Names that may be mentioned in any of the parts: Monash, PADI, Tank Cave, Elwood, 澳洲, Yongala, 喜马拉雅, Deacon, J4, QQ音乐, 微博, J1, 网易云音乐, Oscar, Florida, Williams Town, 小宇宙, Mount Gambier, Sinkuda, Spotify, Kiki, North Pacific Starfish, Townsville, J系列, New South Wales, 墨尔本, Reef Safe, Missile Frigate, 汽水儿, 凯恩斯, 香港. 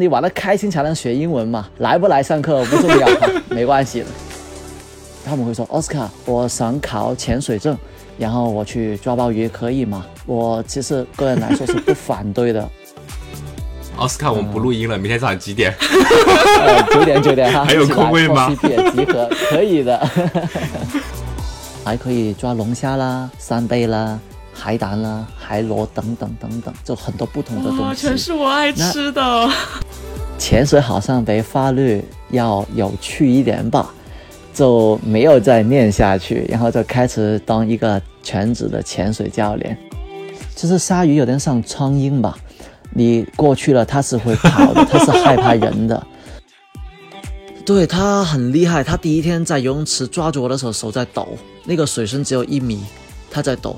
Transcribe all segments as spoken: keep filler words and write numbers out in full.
你玩得开心才能学英文嘛，来不来上课不重要没关系的。然后我们会说 Oscar 我想考潜水证，然后我去抓鲍鱼可以吗？我其实个人来说是不反对的。Oscar 我们不录音了、呃、明天早上几点？九点九点哈，还有空位吗？一起来集合可以的还可以抓龙虾啦、扇贝啦、海胆啦、海螺等等等等，就很多不同的东西，全是我爱吃的。潜水好像比法律要有趣一点吧，就没有再念下去，然后就开始当一个全职的潜水教练。其实鲨鱼有点像苍蝇吧，你过去了它是会跑的，它是害怕人的对，它很厉害，它第一天在游泳池抓住我的时候，手在抖，那个水深只有一米，它在抖。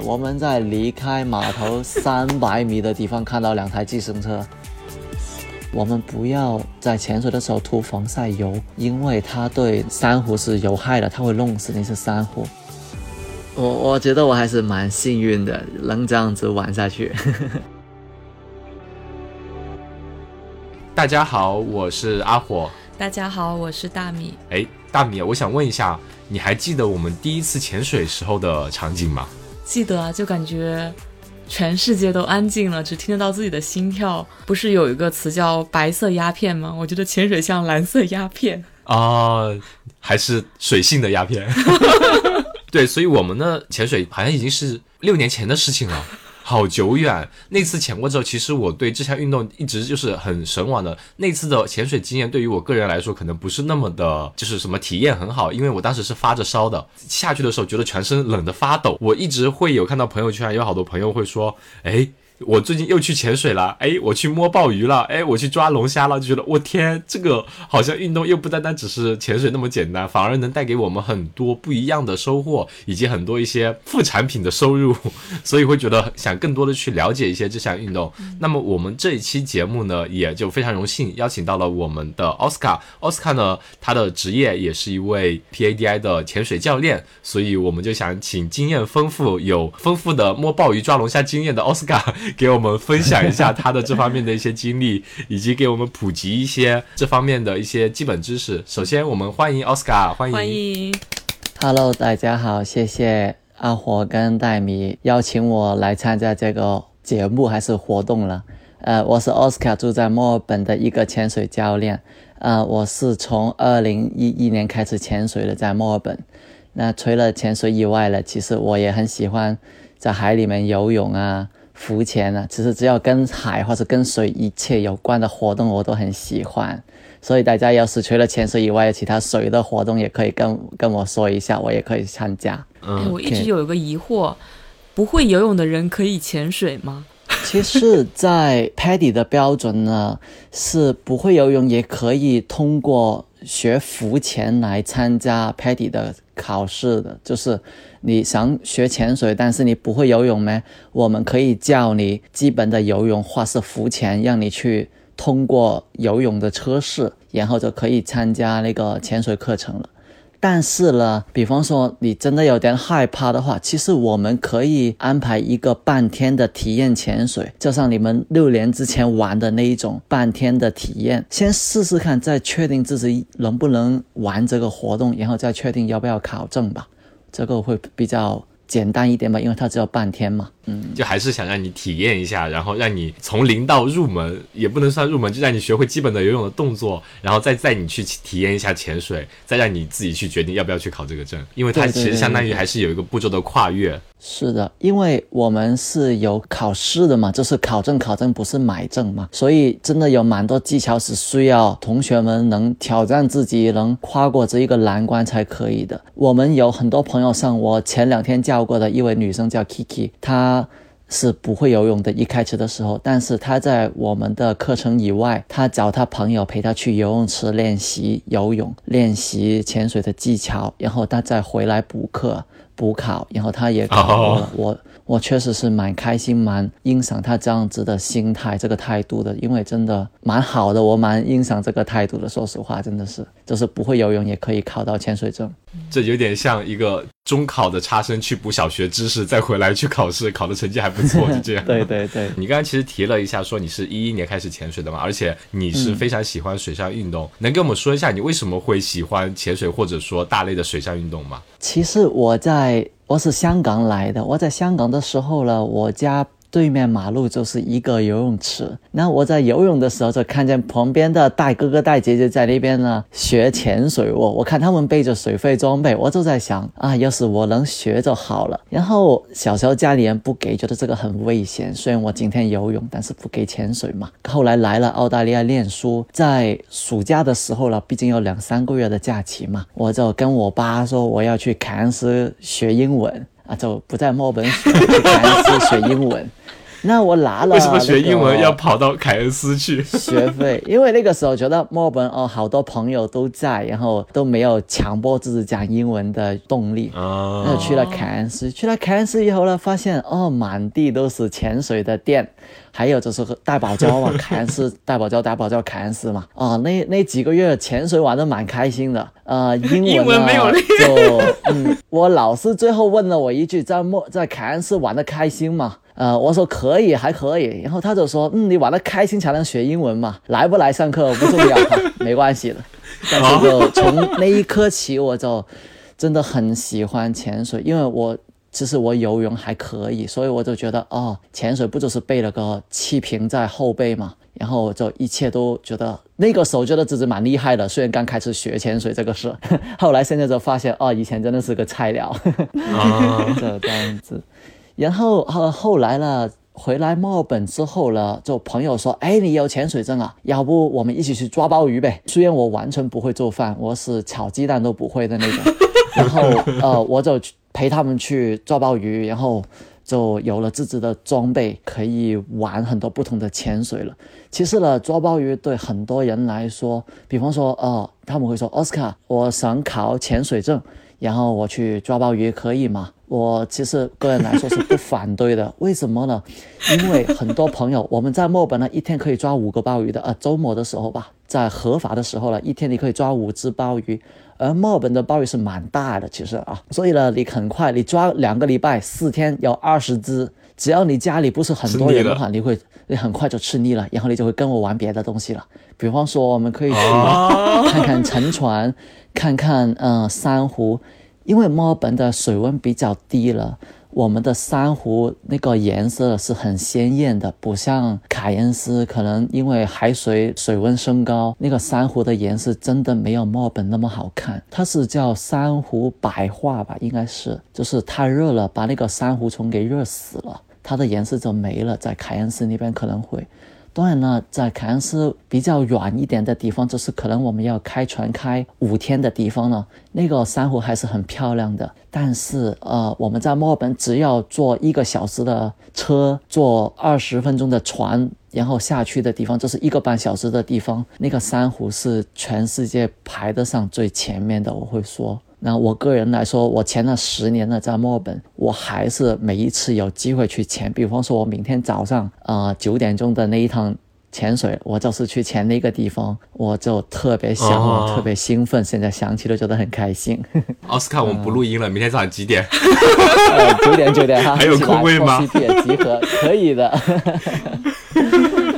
我们在离开码头三百米的地方看到两台计程车。我们不要在潜水的时候涂防晒油，因为它对珊瑚是有害的，它会弄死那些珊瑚。我我觉得我还是蛮幸运的，能这样子玩下去大家好，我是阿火。大家好，我是大米。哎，大米，我想问一下，你还记得我们第一次潜水时候的场景吗？记得啊，就感觉全世界都安静了，只听得到自己的心跳。不是有一个词叫白色鸦片吗？我觉得潜水像蓝色鸦片啊、呃，还是水性的鸦片对，所以我们的潜水好像已经是六年前的事情了，好久远。那次潜过之后，其实我对这项运动一直就是很神往的。那次的潜水经验对于我个人来说可能不是那么的就是什么体验很好，因为我当时是发着烧的，下去的时候觉得全身冷得发抖。我一直会有看到朋友圈有好多朋友会说，诶，我最近又去潜水了，诶，我去摸鲍鱼了，诶，我去抓龙虾了，就觉得我天，这个好像运动又不单单只是潜水那么简单，反而能带给我们很多不一样的收获，以及很多一些副产品的收入，所以会觉得想更多的去了解一些这项运动。那么我们这一期节目呢，也就非常荣幸邀请到了我们的 Oscar。 Oscar 呢，他的职业也是一位 P A D I 的潜水教练，所以我们就想请经验丰富、有丰富的摸鲍鱼抓龙虾经验的 Oscar给我们分享一下他的这方面的一些经历以及给我们普及一些这方面的一些基本知识。首先我们欢迎 Oscar。 欢迎, 欢迎 Hello 大家好，谢谢阿火跟戴米邀请我来参加这个节目还是活动了。呃，我是 Oscar， 住在墨尔本的一个潜水教练。呃，我是从二零一一年开始潜水的，在墨尔本。那除了潜水以外了，其实我也很喜欢在海里面游泳啊、浮潜啊，其实只要跟海或者跟水一切有关的活动我都很喜欢。所以大家要是除了潜水以外有其他水的活动也可以跟跟我说一下，我也可以参加、嗯、我一直有一个疑惑，不会游泳的人可以潜水吗？其实在 P A D I 的标准呢，是不会游泳也可以通过学浮潜来参加 P A D I 的考试的。就是你想学潜水但是你不会游泳吗？我们可以教你基本的游泳或是浮潜，让你去通过游泳的测试，然后就可以参加那个潜水课程了。但是呢，比方说你真的有点害怕的话，其实我们可以安排一个半天的体验潜水，就像你们六年之前玩的那一种半天的体验，先试试看，再确定自己能不能玩这个活动，然后再确定要不要考证吧。这个会比较简单一点吧，因为它只有半天嘛。嗯，就还是想让你体验一下，然后让你从零到入门，也不能算入门，就让你学会基本的游泳的动作，然后再带你去体验一下潜水，再让你自己去决定要不要去考这个证。因为它其实相当于还是有一个步骤的跨越。对对对对对，是的，因为我们是有考试的嘛，就是考证，考证不是买证嘛，所以真的有蛮多技巧是需要同学们能挑战自己，能跨过这一个难关才可以的。我们有很多朋友，像我前两天教过的一位女生叫 Kiki， 她他是不会游泳的，一开始的时候，但是他在我们的课程以外，他找他朋友陪他去游泳池练习游泳，练习潜水的技巧，然后他再回来补课补考，然后他也考过了。Oh. 我我确实是蛮开心蛮欣赏他这样子的心态这个态度的，因为真的蛮好的，我蛮欣赏这个态度的，说实话真的是就是不会游泳也可以考到潜水证。这有点像一个中考的差生去补小学知识再回来去考试，考的成绩还不错就这样对对对，你刚才其实提了一下说你是一一年开始潜水的嘛，而且你是非常喜欢水上运动、嗯、能跟我们说一下你为什么会喜欢潜水或者说大类的水上运动吗？其实我在我是香港来的，我在香港的时候呢，我家对面马路就是一个游泳池，那我在游泳的时候就看见旁边的大哥哥大姐姐在那边呢学潜水，我我看他们背着水肺装备，我就在想啊，要是我能学就好了。然后小时候家里人不给，觉得这个很危险，虽然我今天游泳但是不给潜水嘛。后来来了澳大利亚念书，在暑假的时候了，毕竟有两三个月的假期嘛，我就跟我爸说我要去坎斯学英文啊，就不在墨尔本学，去凯恩斯学英文。那我拿了、那个、为什么学英文要跑到凯恩斯去学费？因为那个时候觉得墨尔本哦，好多朋友都在，然后都没有强迫自己讲英文的动力。哦、那去了凯恩斯，去了凯恩斯以后呢，发现哦，满地都是潜水的店。还有就是大堡礁嘛，凯恩斯大堡礁大堡礁凯恩斯嘛，哦，那那几个月潜水玩得蛮开心的，呃，英文英文没有练，就嗯，我老师最后问了我一句，在莫在凯恩斯玩得开心嘛？呃，我说可以，还可以，然后他就说，嗯，你玩得开心才能学英文嘛，来不来上课不重要、啊，没关系的。但是就从那一刻起，我就真的很喜欢潜水，因为我。其实我游泳还可以，所以我就觉得哦，潜水不就是背了个气瓶在后背嘛，然后就一切都觉得那个时候觉得自己蛮厉害的，虽然刚开始学潜水这个事，后来现在就发现哦，以前真的是个菜鸟就这样子。然后、呃、后来呢回来墨尔本之后呢，就朋友说，哎，你有潜水证啊，要不我们一起去抓鲍鱼呗。虽然我完全不会做饭，我是炒鸡蛋都不会的那种然后呃，我就陪他们去抓鲍鱼，然后就有了自己的装备，可以玩很多不同的潜水了。其实呢，抓鲍鱼对很多人来说，比方说呃，他们会说 Oscar 我想考潜水证，然后我去抓鲍鱼可以吗？我其实个人来说是不反对的为什么呢？因为很多朋友我们在墨尔本呢一天可以抓五个鲍鱼的，呃，周末的时候吧，在合法的时候呢一天你可以抓五只鲍鱼，而墨尔本的鲍鱼是蛮大的其实啊，所以呢你很快你抓两个礼拜四天有二十只，只要你家里不是很多人的话，你会你很快就吃腻了，然后你就会跟我玩别的东西了。比方说我们可以去看看沉船，看看呃珊瑚，因为墨尔本的水温比较低了，我们的珊瑚那个颜色是很鲜艳的，不像凯恩斯可能因为海水水温升高，那个珊瑚的颜色真的没有墨尔本那么好看，它是叫珊瑚白化吧，应该是，就是太热了把那个珊瑚虫给热死了，它的颜色就没了，在凯恩斯那边可能会。当然了，在凯恩斯比较远一点的地方，就是可能我们要开船开五天的地方呢，那个珊瑚还是很漂亮的。但是呃，我们在墨尔本只要坐一个小时的车，坐二十分钟的船，然后下去的地方就是一个半小时的地方，那个珊瑚是全世界排得上最前面的，我会说。那我个人来说，我潜了十年了，在墨尔本，我还是每一次有机会去潜。比方说，我明天早上啊九点钟的那一趟潜水，我就是去潜那个地方，我就特别想，哦、特别兴奋，现在想起都觉得很开心。奥斯卡，我们不录音了，明天早上几点？九、呃、点九点哈，还有空位吗？集合可以的。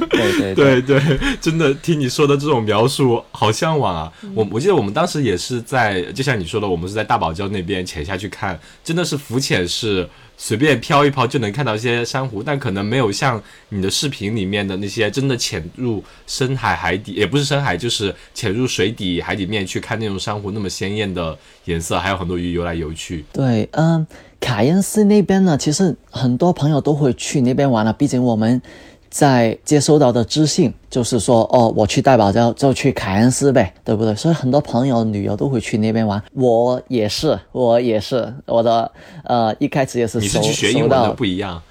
对对 对, 对，真的听你说的这种描述好向往啊！我我记得我们当时也是在，就像你说的，我们是在大堡礁那边潜下去看，真的是浮潜是随便飘一飘就能看到一些珊瑚，但可能没有像你的视频里面的那些真的潜入深海海底，也不是深海，就是潜入水底海底面去看那种珊瑚那么鲜艳的颜色，还有很多鱼游来游去。对，嗯，凯恩斯那边呢，其实很多朋友都会去那边玩了，毕竟我们。在接收到的资讯就是说哦，我去大堡礁就去凯恩斯呗，对不对？所以很多朋友旅游都会去那边玩，我也是我也是我的呃一开始也是你是去学英文的不一样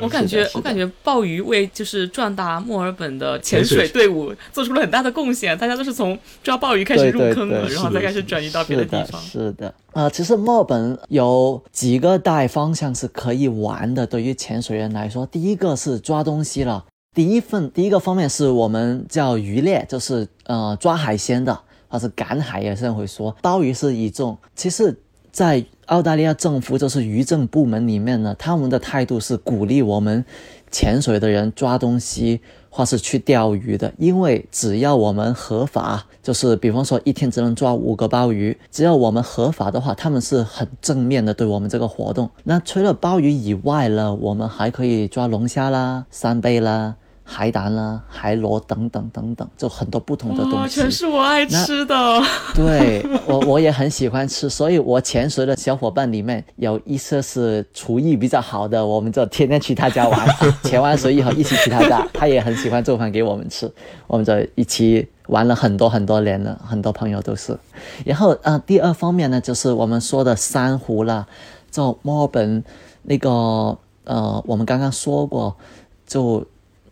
我感觉我感觉鲍鱼为就是壮大墨尔本的潜水队伍做出了很大的贡献，大家都是从抓鲍鱼开始入坑的，对对对，然后再开始转移到别的地方。是的，是的。呃，其实墨尔本有几个大方向是可以玩的，对于潜水员来说，第一个是抓东西了。第一份第一个方面是我们叫渔猎，就是呃抓海鲜的，或是赶海也是会说，鲍鱼是一种。其实在澳大利亚政府就是渔政部门里面呢，他们的态度是鼓励我们潜水的人抓东西或是去钓鱼的，因为只要我们合法，就是比方说一天只能抓五个鲍鱼，只要我们合法的话，他们是很正面的对我们这个活动。那除了鲍鱼以外呢，我们还可以抓龙虾啦、扇贝啦、海胆啦、海螺等等等等，就很多不同的东西，全是我爱吃的。对，我我也很喜欢吃，所以我潜水的小伙伴里面有一些是厨艺比较好的，我们就天天去他家玩，潜完水以后一起去他家，他也很喜欢做饭给我们吃，我们就一起玩了很多很多年了，很多朋友都是。然后呃，第二方面呢，就是我们说的珊瑚啦，就墨尔本那个呃，我们刚刚说过，就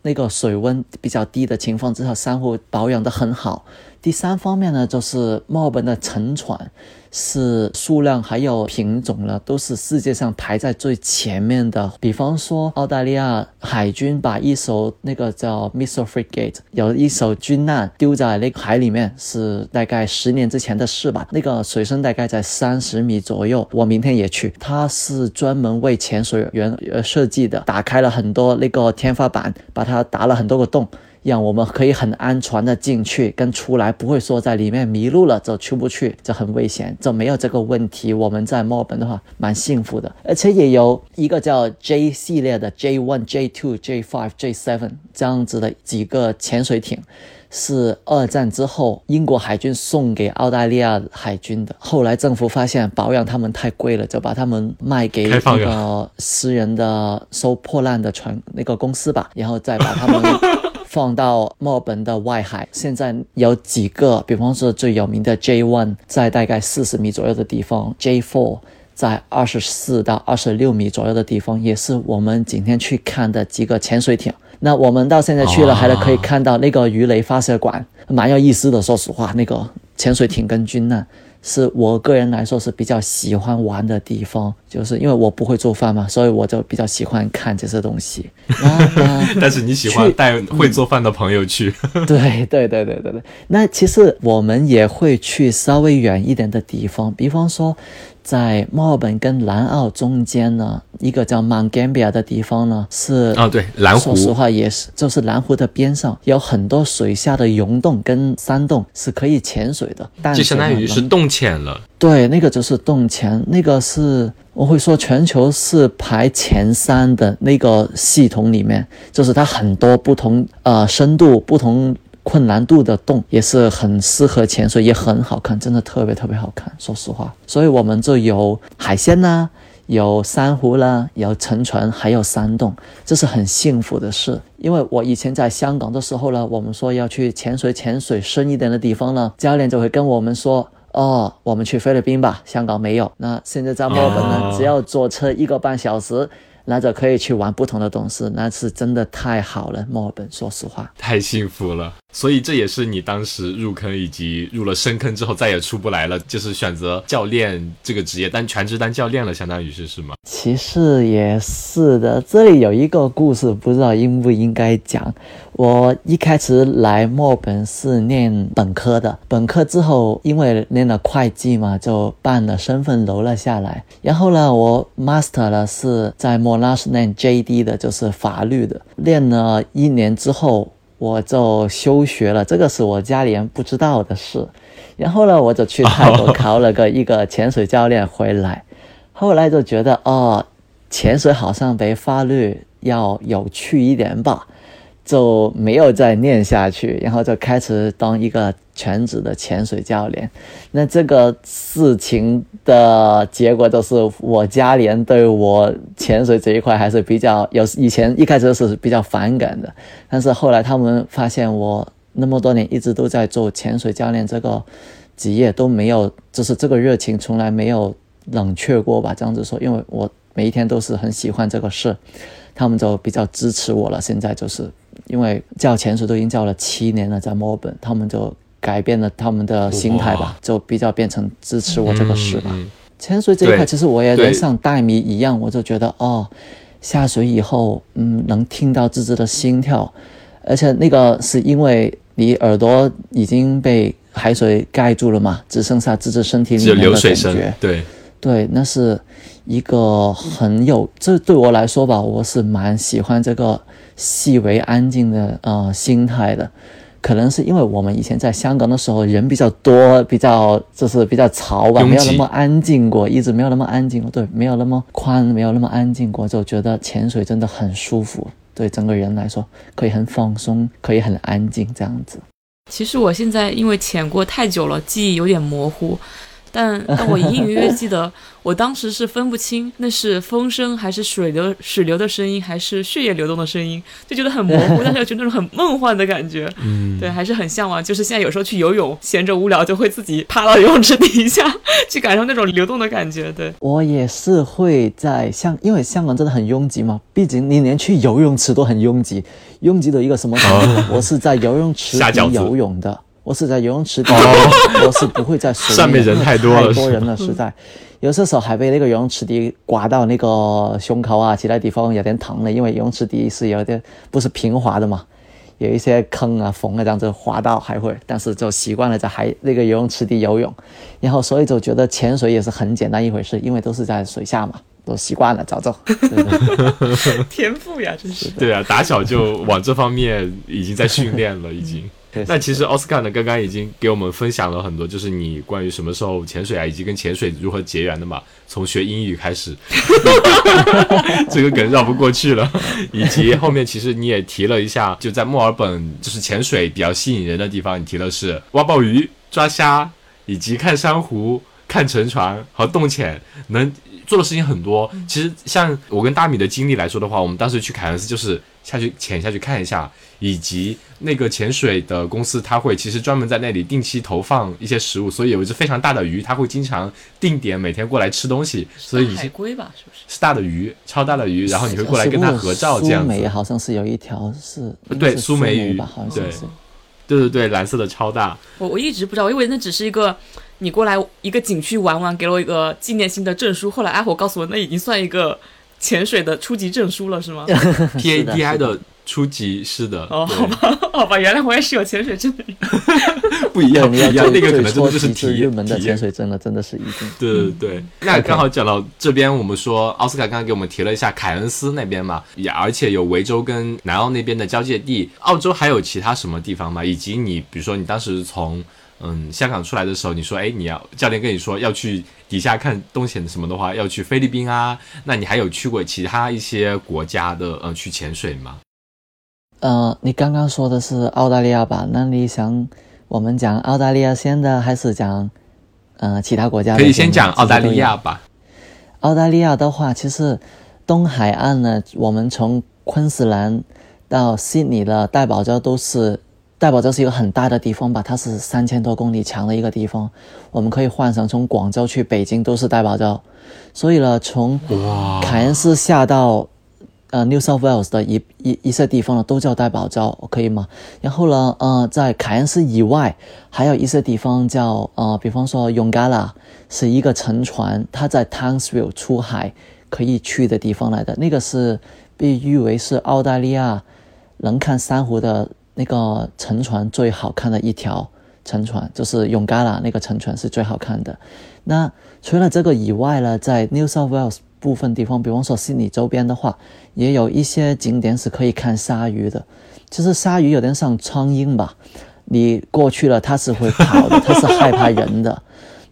那个水温比较低的情况之下，珊瑚保养得很好。第三方面呢，就是墨尔本的沉船是数量还有品种呢，都是世界上排在最前面的。比方说澳大利亚海军把一艘那个叫 Missile Frigate 有一艘军舰丢在那个海里面，是大概十年之前的事吧，那个水深大概在三十米左右，我明天也去。它是专门为潜水员而设计的，打开了很多那个天花板，把它打了很多个洞，让我们可以很安全的进去跟出来，不会说在里面迷路了就出不去，这很危险，就没有这个问题。我们在墨尔本的话蛮幸福的，而且也有一个叫 J 系列的 J 一 J 二 J 五 J 七 这样子的几个潜水艇，是二战之后英国海军送给澳大利亚海军的，后来政府发现保养他们太贵了，就把他们卖给那个私人的收破烂的船那个公司吧，然后再把他们放到墨尔本的外海。现在有几个，比方说最有名的 J 一 在大概四十米左右的地方， J 四 在二十四到二十六米左右的地方，也是我们今天去看的几个潜水艇。那我们到现在去了还可以看到那个鱼雷发射管，蛮有意思的。说实话，那个潜水艇跟军舰是我个人来说是比较喜欢玩的地方，就是因为我不会做饭嘛，所以我就比较喜欢看这些东西。但是你喜欢带会做饭的朋友去。嗯、对对对对对对。那其实我们也会去稍微远一点的地方，比方说在墨尔本跟南澳中间呢，一个叫 Mount Gambier 的地方呢，是啊、哦、对，蓝湖。说实话也是，就是蓝湖的边上有很多水下的溶洞跟山洞是可以潜水的，但就相当于是洞潜了。对，那个就是洞潜，那个是我会说全球是排前三的那个系统里面，就是它很多不同呃深度、不同困难度的洞，也是很适合潜水，也很好看，真的特别特别好看，说实话。所以我们就有海鲜啦，有珊瑚啦，有沉船，还有山洞，这是很幸福的事。因为我以前在香港的时候呢，我们说要去潜水，潜水深一点的地方呢，教练就会跟我们说，哦，我们去菲律宾吧，香港没有。那现在在墨尔本呢，只要坐车一个半小时，那就可以去玩不同的东西，那是真的太好了，墨尔本说实话太幸福了。所以这也是你当时入坑以及入了深坑之后再也出不来了，就是选择教练这个职业，但全职当教练了，相当于是是吗？其实也是的，这里有一个故事，不知道应不应该讲。我一开始来墨尔本是念本科的，本科之后因为念了会计嘛，就办了身份留了下来。然后呢，我 master 了是在 Monash 念 J D 的，就是法律的，念了一年之后我就休学了，这个是我家里人不知道的事。然后呢，我就去泰国考了个一个潜水教练回来，后来就觉得哦，潜水好像比法律要有趣一点吧，就没有再念下去，然后就开始当一个全职的潜水教练。那这个事情的结果就是我家里人对我潜水这一块还是比较有，以前一开始是比较反感的，但是后来他们发现我那么多年一直都在做潜水教练这个职业，都没有，就是这个热情从来没有冷却过吧，这样子说。因为我每一天都是很喜欢这个事，他们就比较支持我了。现在就是因为教潜水都已经教了七年了，在墨尔本，他们就改变了他们的心态吧，就比较变成支持我这个事吧。嗯、潜水这一块，其实我也人像大迷一样，我就觉得哦，下水以后，嗯，能听到自己的心跳，而且那个是因为你耳朵已经被海水盖住了嘛，只剩下自己身体里面的感觉，只有流水声，对。对，那是一个很有，这对我来说吧，我是蛮喜欢这个细微安静的呃心态的。可能是因为我们以前在香港的时候人比较多，比较就是比较吵吧，没有那么安静过，一直没有那么安静过，对，没有那么宽，没有那么安静过，就觉得潜水真的很舒服，对整个人来说可以很放松，可以很安静这样子。其实我现在因为潜过太久了，记忆有点模糊。但, 但我隐隐约约记得我当时是分不清那是风声还是水流水流的声音还是血液流动的声音，就觉得很模糊，但是又觉得那种很梦幻的感觉。嗯，对，还是很向往，就是现在有时候去游泳闲着无聊就会自己趴到游泳池底下去感受那种流动的感觉。对，我也是会在像因为香港真的很拥挤嘛，毕竟你连去游泳池都很拥挤，拥挤的一个什么我是在游泳池底游泳的，我是在游泳池底，我是不会在水里面，上面人太多了，太多人了，实在。有些时候还被那个游泳池底刮到那个胸口啊，其他地方有点疼了，因为游泳池底是有点不是平滑的嘛，有一些坑啊、缝啊这样子滑到还会，但是就习惯了在海那个游泳池底游泳，然后所以就觉得潜水也是很简单一回事，因为都是在水下嘛。都习惯了，早走。天赋呀，真是。对啊，打小就往这方面已经在训练了，已经。那其实 Oscar 呢，刚刚已经给我们分享了很多，就是你关于什么时候潜水啊，以及跟潜水如何结缘的嘛，从学英语开始，这个梗绕不过去了。以及后面其实你也提了一下，就在墨尔本就是潜水比较吸引人的地方，你提的是挖鲍鱼、抓虾，以及看珊瑚、看沉船和洞潜，能做的事情很多。其实像我跟大米的经历来说的话，我们当时去凯恩斯就是下去潜下去看一下，以及那个潜水的公司它会其实专门在那里定期投放一些食物，所以有一只非常大的鱼，它会经常定点每天过来吃东西，所以海龟吧，是不是？是大的鱼，超大的鱼，然后你会过来跟它合照这样子。苏梅好像是有一条是，对，苏梅鱼吧，好像是。对对对，蓝色的超大。我我一直不知道，我以为那只是一个。你过来一个景区玩玩，给了我一个纪念性的证书。后来阿火告诉我，那已经算一个潜水的初级证书了，是吗？P A D I 的初级，是的。哦，好吧，好吧，原来我也是有潜水证的人。不一样，不一样，那个可能真的就是体验。入门的潜水证了，真的是一定。对对对，嗯、那刚好讲到这边，我们说奥斯卡刚刚给我们提了一下凯恩斯那边嘛，也而且有维州跟南澳那边的交界地。澳洲还有其他什么地方吗？以及你比如说你当时从。嗯，香港出来的时候，你说，哎，你要教练跟你说要去底下看洞潜什么的话，要去菲律宾啊，那你还有去过其他一些国家的呃去潜水吗？呃，你刚刚说的是澳大利亚吧？那你想我们讲澳大利亚先的，还是讲呃其他国家的？可以先讲澳大利亚吧。澳大利亚的话，其实东海岸呢，我们从昆士兰到悉尼的大堡礁都是。大堡礁是一个很大的地方吧，它是三千多公里长的一个地方，我们可以换成从广州去北京都是大堡礁，所以呢，从凯恩斯下到呃 New South Wales 的一一一些地方呢都叫大堡礁，可以吗？然后呢，呃，在凯恩斯以外还有一些地方叫呃，比方说 Yongala 是一个沉船，它在 Townsville 出海可以去的地方来的，那个是被誉为是澳大利亚能看珊瑚的。那个沉船最好看的一条沉船就是永嘎拉，那个沉船是最好看的。那除了这个以外呢，在 New South Wales 部分地方，比方说悉尼周边的话，也有一些景点是可以看鲨鱼的。其实鲨鱼有点像苍蝇吧，你过去了它是会跑的，它是害怕人的。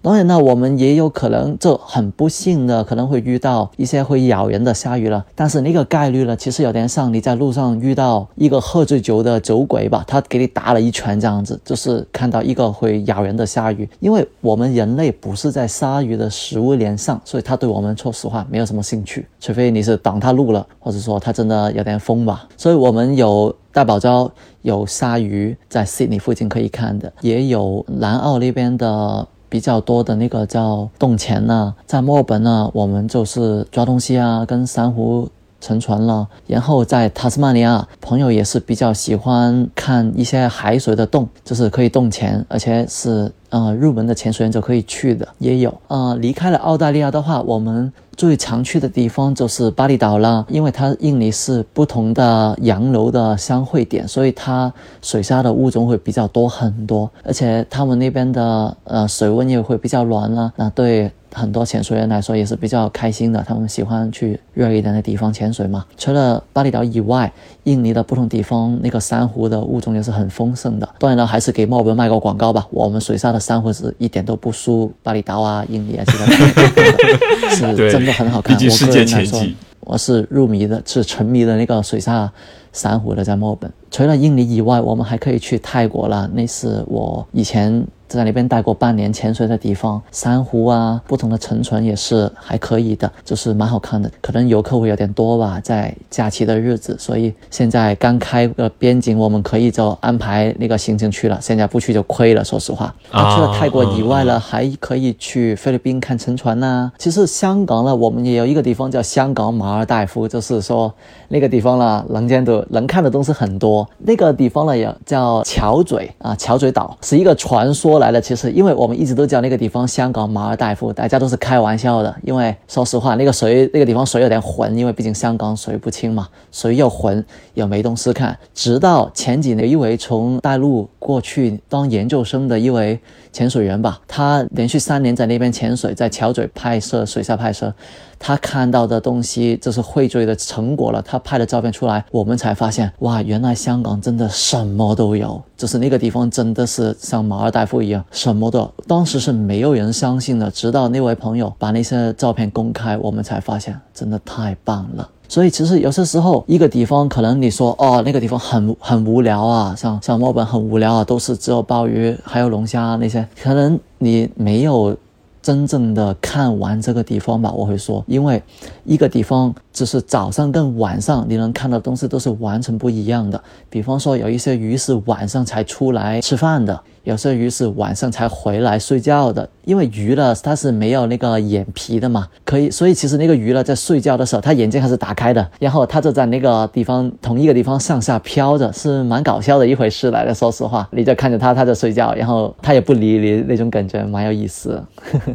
当然呢，我们也有可能就很不幸的可能会遇到一些会咬人的鲨鱼了，但是那个概率呢，其实有点像你在路上遇到一个喝醉酒的酒鬼吧，他给你打了一拳这样子，就是看到一个会咬人的鲨鱼。因为我们人类不是在鲨鱼的食物链上，所以他对我们说实话没有什么兴趣，除非你是挡他路了，或者说他真的有点疯吧。所以我们有大堡礁，有鲨鱼在悉尼附近可以看的，也有南澳那边的比较多的那个叫洞潜呢、啊，在墨尔本呢，我们就是抓东西啊，跟珊瑚沉船了。然后在塔斯马尼亚，朋友也是比较喜欢看一些海水的洞，就是可以洞潜，而且是呃入门的潜水员就可以去的，也有。呃，离开了澳大利亚的话，我们最常去的地方就是巴厘岛啦，因为它印尼是不同的洋流的相汇点，所以它水下的物种会比较多很多，而且他们那边的呃水温也会比较暖啦，那对很多潜水员来说也是比较开心的，他们喜欢去热一点的地方潜水嘛。除了巴厘岛以外，印尼的不同地方那个珊瑚的物种也是很丰盛的。当然了，还是给墨尔本卖个广告吧，我们水下的珊瑚是一点都不输巴厘岛啊、印尼啊，其他的是真的很好看。毕竟世界前几，我是入迷的，是沉迷的那个水下珊瑚的，在墨尔本。除了印尼以外，我们还可以去泰国啦，那是我以前在那边待过半年潜水的地方，珊瑚啊，不同的沉船也是还可以的，就是蛮好看的。可能游客会有点多吧，在假期的日子，所以现在刚开个边境，我们可以就安排那个行程去了，现在不去就亏了，说实话。啊，除了泰国以外了，还可以去菲律宾看沉船啊。其实香港了，我们也有一个地方叫香港马尔代夫，就是说那个地方了，能见度能看的东西很多。那个地方呢也叫桥嘴啊，桥嘴岛是一个传说来了，其实因为我们一直都叫那个地方香港马尔代夫，大家都是开玩笑的，因为说实话那个水那个地方水有点浑，因为毕竟香港水不清嘛，水又浑又没东西看。直到前几年，一位从大陆过去当研究生的一位潜水员吧，他连续三年在那边潜水，在桥嘴拍摄水下拍摄，他看到的东西就是汇聚的成果了，他拍的照片出来，我们才发现，哇，原来香港真的什么都有，就是那个地方真的是像马尔代夫一样什么都有。当时是没有人相信的，直到那位朋友把那些照片公开，我们才发现真的太棒了。所以其实有些时候一个地方可能你说哦那个地方很很无聊啊，像像墨尔本很无聊啊，都是只有鲍鱼还有龙虾那些，可能你没有真正的看完这个地方吧，我会说，因为一个地方就是早上跟晚上你能看到的东西都是完全不一样的。比方说有一些鱼是晚上才出来吃饭的，有些鱼是晚上才回来睡觉的，因为鱼呢它是没有那个眼皮的嘛，可以，所以其实那个鱼呢在睡觉的时候它眼睛还是打开的，然后它就在那个地方同一个地方上下飘着，是蛮搞笑的一回事来的，说实话，你就看着它它在睡觉，然后它也不理你，那种感觉蛮有意思的。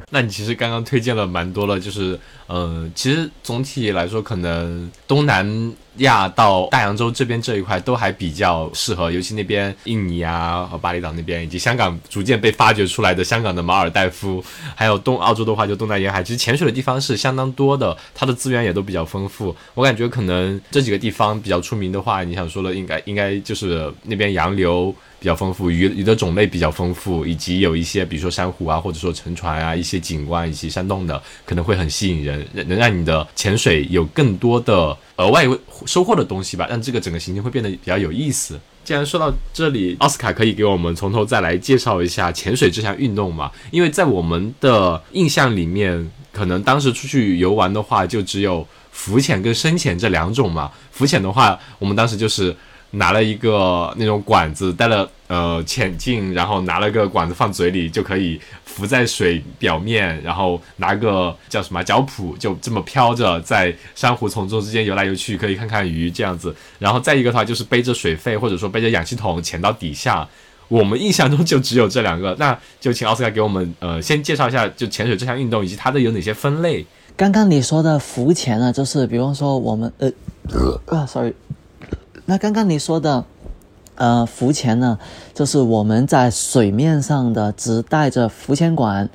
那你其实刚刚推荐了蛮多了，就是嗯、呃，其实总体来说可能东南亚到大洋洲这边这一块都还比较适合，尤其那边印尼啊和巴厘岛那边，以及香港逐渐被发掘出来的香港的马尔代夫，还有东澳洲的话就东南沿海，其实潜水的地方是相当多的，它的资源也都比较丰富。我感觉可能这几个地方比较出名的话，你想说了应该应该就是那边洋流比较丰富，鱼鱼的种类比较丰富，以及有一些比如说珊瑚啊，或者说沉船啊，一些景观以及山洞的，可能会很吸引人，能让你的潜水有更多的额外收获的东西吧，让这个整个行程会变得比较有意思。既然说到这里，奥斯卡可以给我们从头再来介绍一下潜水这项运动嘛？因为在我们的印象里面，可能当时出去游玩的话，就只有浮潜跟深潜这两种嘛。浮潜的话，我们当时就是拿了一个那种管子，带了呃潜镜，然后拿了个管子放嘴里就可以浮在水表面，然后拿个叫什么脚蹼就这么飘着在珊瑚丛中之间游来游去，可以看看鱼这样子。然后再一个的话就是背着水肺或者说背着氧气筒潜到底下。我们印象中就只有这两个，那就请奥斯卡给我们呃先介绍一下就潜水这项运动以及它的有哪些分类。刚刚你说的浮潜呢，就是比方说我们呃啊 sorry。那刚刚你说的呃，浮潜呢，就是我们在水面上的只带着浮潜管、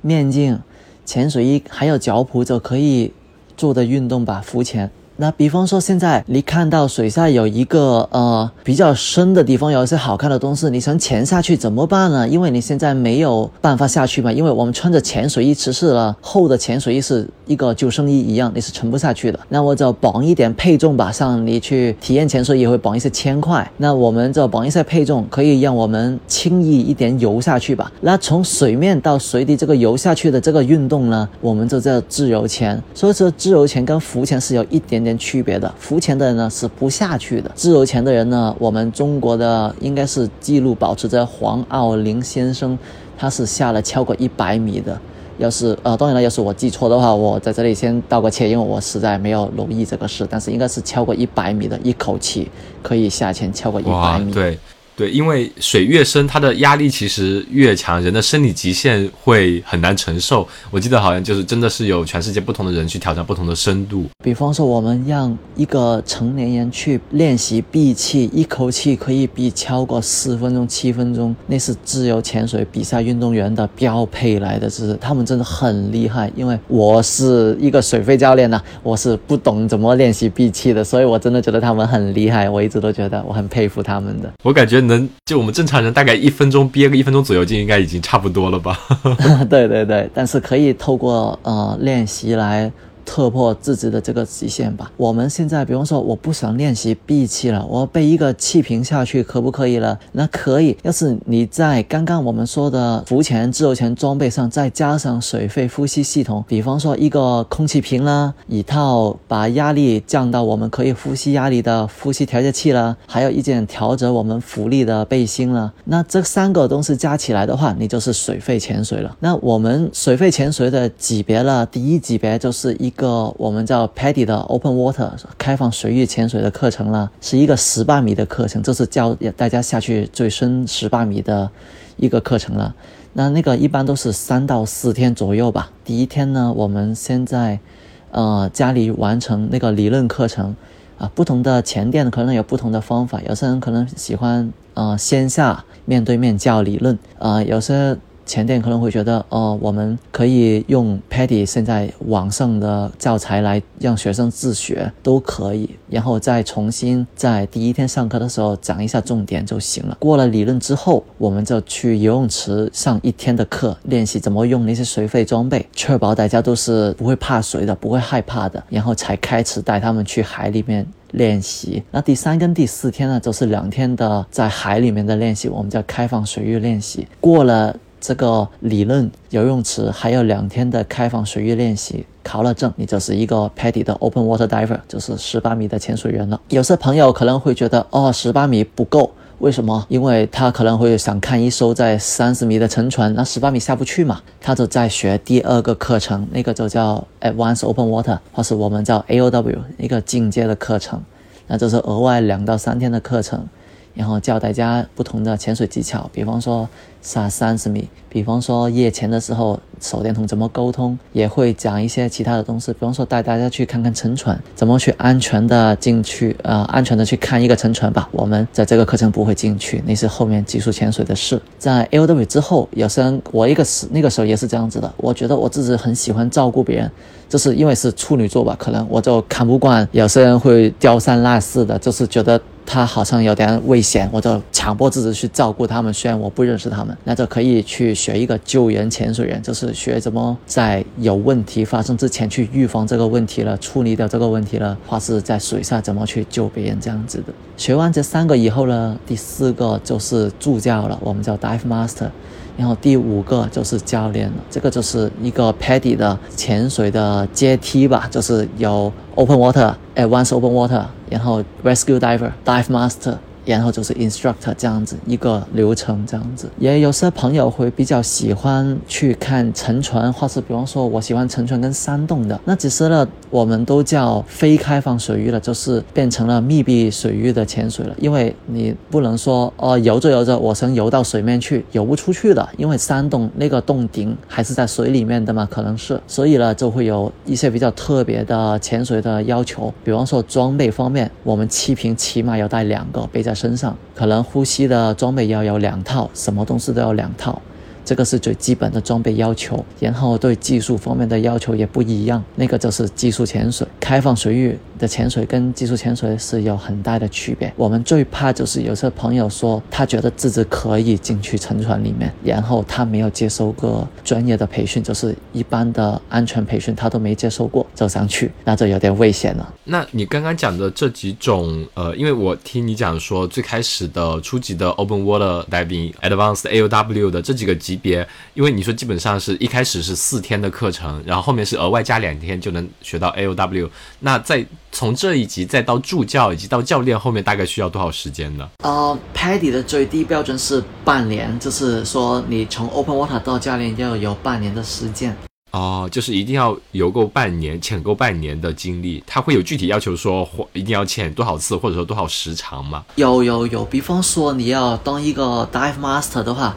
面镜、潜水衣还有脚蹼就可以做的运动吧，浮潜。那比方说现在你看到水下有一个呃比较深的地方，有一些好看的东西，你想潜下去怎么办呢？因为你现在没有办法下去嘛，因为我们穿着潜水衣，只是了厚的潜水衣是一个救生衣一样，你是沉不下去的。那我就绑一点配重吧，像你去体验潜水也会绑一些铅块，那我们就绑一些配重，可以让我们轻易一点游下去吧。那从水面到水底这个游下去的这个运动呢，我们就叫自由潜。所以说自由潜跟浮潜是有一点点点区别的。浮潜的人呢是不下去的，自由潜的人呢，我们中国的应该是记录保持着黄奥林先生，他是下了超过一百米的。要是呃，当然了，要是我记错的话，我在这里先道个歉，因为我实在没有留意这个事，但是应该是超过一百米的，一口气可以下潜超过一百米。对对，因为水越深，它的压力其实越强，人的生理极限会很难承受。我记得好像就是真的是有全世界不同的人去挑战不同的深度。比方说，我们让一个成年人去练习闭气，一口气可以闭超过四分钟、七分钟，那是自由潜水比赛运动员的标配来的，就是他们真的很厉害。因为我是一个水肺教练呢、啊，我是不懂怎么练习闭气的，所以我真的觉得他们很厉害，我一直都觉得我很佩服他们的。我感觉。能就我们正常人大概一分钟憋个一分钟左右就应该已经差不多了吧对对对，但是可以透过呃练习来突破自己的这个极限吧。我们现在比方说我不想练习闭气了，我背一个气瓶下去可不可以了？那可以。要是你在刚刚我们说的浮潜自由潜装备上再加上水肺呼吸系统，比方说一个空气瓶啦，一套把压力降到我们可以呼吸压力的呼吸调节器啦，还有一件调整我们浮力的背心啦，那这三个东西加起来的话，你就是水肺潜水了。那我们水肺潜水的级别了，第一级别就是一一个我们叫 P A D I 的 Open Water 开放水域潜水的课程了，是一个十八米的课程，这是教大家下去最深十八米的一个课程了。那那个一般都是三到四天左右吧。第一天呢，我们先在呃家里完成那个理论课程啊，不同的潜店可能有不同的方法，有些人可能喜欢呃线下面对面教理论啊、呃，有些。前店可能会觉得呃，我们可以用 P A D I 现在网上的教材来让学生自学都可以，然后再重新在第一天上课的时候讲一下重点就行了。过了理论之后，我们就去游泳池上一天的课，练习怎么用那些水肺装备，确保大家都是不会怕水的，不会害怕的，然后才开始带他们去海里面练习。那第三跟第四天呢，就是两天的在海里面的练习，我们叫开放水域练习。过了这个理论游泳池还有两天的开放水域练习，考了证你就是一个 P A D I 的 Open Water Diver， 就是十八米的潜水员了。有些朋友可能会觉得哦， 十八米不够，为什么？因为他可能会想看一艘在三十米的沉船，那十八米下不去嘛，他就在学第二个课程，那个就叫 Advanced Open Water， 或是我们叫 A O W， 一个进阶的课程，那就是额外两到三天的课程，然后教大家不同的潜水技巧，比方说下三十米，比方说夜潜的时候手电筒怎么沟通，也会讲一些其他的东西，比方说带大家去看看沉船，怎么去安全的进去，呃，安全的去看一个沉船吧。我们在这个课程不会进去，那是后面技术潜水的事。在 A O W 之后，有些人我一个那个时候也是这样子的，我觉得我自己很喜欢照顾别人，就是因为是处女座吧，可能我就看不惯有些人会挑三落四的，就是觉得他好像有点危险，我就强迫自己去照顾他们，虽然我不认识他们。那就可以去学一个救援潜水员，就是学怎么在有问题发生之前去预防这个问题了，处理掉这个问题了，或是在水下怎么去救别人这样子的。学完这三个以后呢，第四个就是助教了，我们叫 Dive Master， 然后第五个就是教练了。这个就是一个 P A D I 的潜水的阶梯吧，就是有 Open Water、 Advanced Open Water， 然后 Rescue Diver、 Dive Master，然后就是 instructor 这样子一个流程这样子。也有些朋友会比较喜欢去看沉船，或是比方说我喜欢沉船跟山洞的，那其实呢我们都叫非开放水域了，就是变成了密闭水域的潜水了。因为你不能说哦，游着游着我想游到水面去，游不出去的，因为山洞那个洞顶还是在水里面的嘛，可能是，所以呢就会有一些比较特别的潜水的要求。比方说装备方面，我们气瓶起码要带两个背在身上，可能呼吸的装备要有两套，什么东西都要两套，这个是最基本的装备要求。然后对技术方面的要求也不一样，那个就是技术潜水。开放水域的潜水跟技术潜水是有很大的区别。我们最怕就是有些朋友说他觉得自己可以进去沉船里面，然后他没有接受过专业的培训，就是一般的安全培训他都没接受过就上去，那就有点危险了。那你刚刚讲的这几种呃，因为我听你讲说最开始的初级的 Open Water Diving、 Advanced A O W 的这几个级级别，因为你说基本上是一开始是四天的课程，然后后面是额外加两天就能学到 A O W， 那在从这一级再到助教以及到教练后面大概需要多少时间呢？呃 P A D I 的最低标准是半年，就是说你从 Open Water 到教练要有半年的时间。哦，就是一定要游够半年，潜够半年的经历。他会有具体要求说一定要潜多少次或者说多少时长吗？有有有，比方说你要当一个 Dive Master 的话，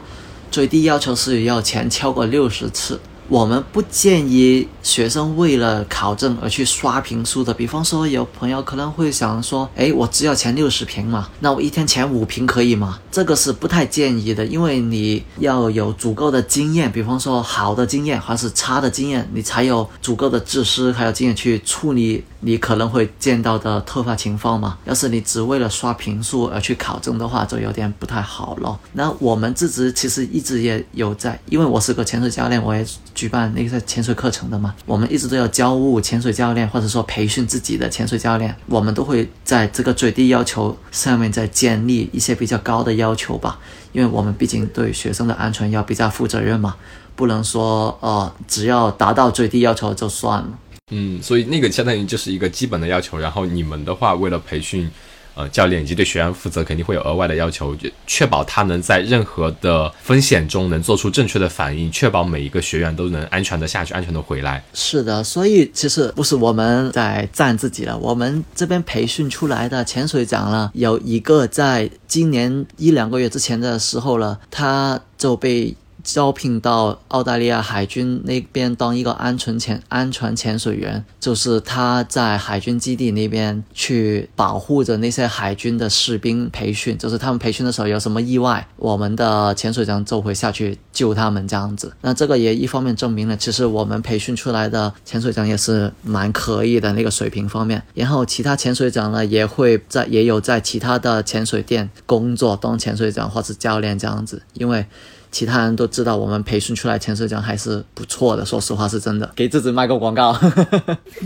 最低要求是要潜超过六十次。我们不建议学生为了考证而去刷评书的。比方说有朋友可能会想说，诶，我只要潜六十评嘛，那我一天潜五评可以吗？这个是不太建议的，因为你要有足够的经验，比方说好的经验还是差的经验，你才有足够的知识还有经验去处理你可能会见到的突发情况嘛。要是你只为了刷评书而去考证的话，就有点不太好了。那我们自己其实一直也有在，因为我是个潜水教练，我也举办那个潜水课程的嘛，我们一直都要教务潜水教练或者说培训自己的潜水教练，我们都会在这个最低要求上面再建立一些比较高的要求吧，因为我们毕竟对学生的安全要比较负责任嘛，不能说呃只要达到最低要求就算了。嗯，所以那个相当于就是一个基本的要求，然后你们的话为了培训呃教练以及对学员负责，肯定会有额外的要求，确保他能在任何的风险中能做出正确的反应，确保每一个学员都能安全的下去，安全的回来。是的，所以其实不是我们在赞自己了，我们这边培训出来的潜水长了，有一个在今年一两个月之前的时候了，他就被招聘到澳大利亚海军那边当一个安全潜安全潜水员，就是他在海军基地那边去保护着那些海军的士兵培训，就是他们培训的时候有什么意外，我们的潜水长就会下去救他们这样子。那这个也一方面证明了其实我们培训出来的潜水长也是蛮可以的那个水平方面。然后其他潜水长呢也会在也有在其他的潜水店工作，当潜水长或是教练这样子，因为其他人都知道我们培训出来潜水长还是不错的，说实话是真的，给自己卖个广告。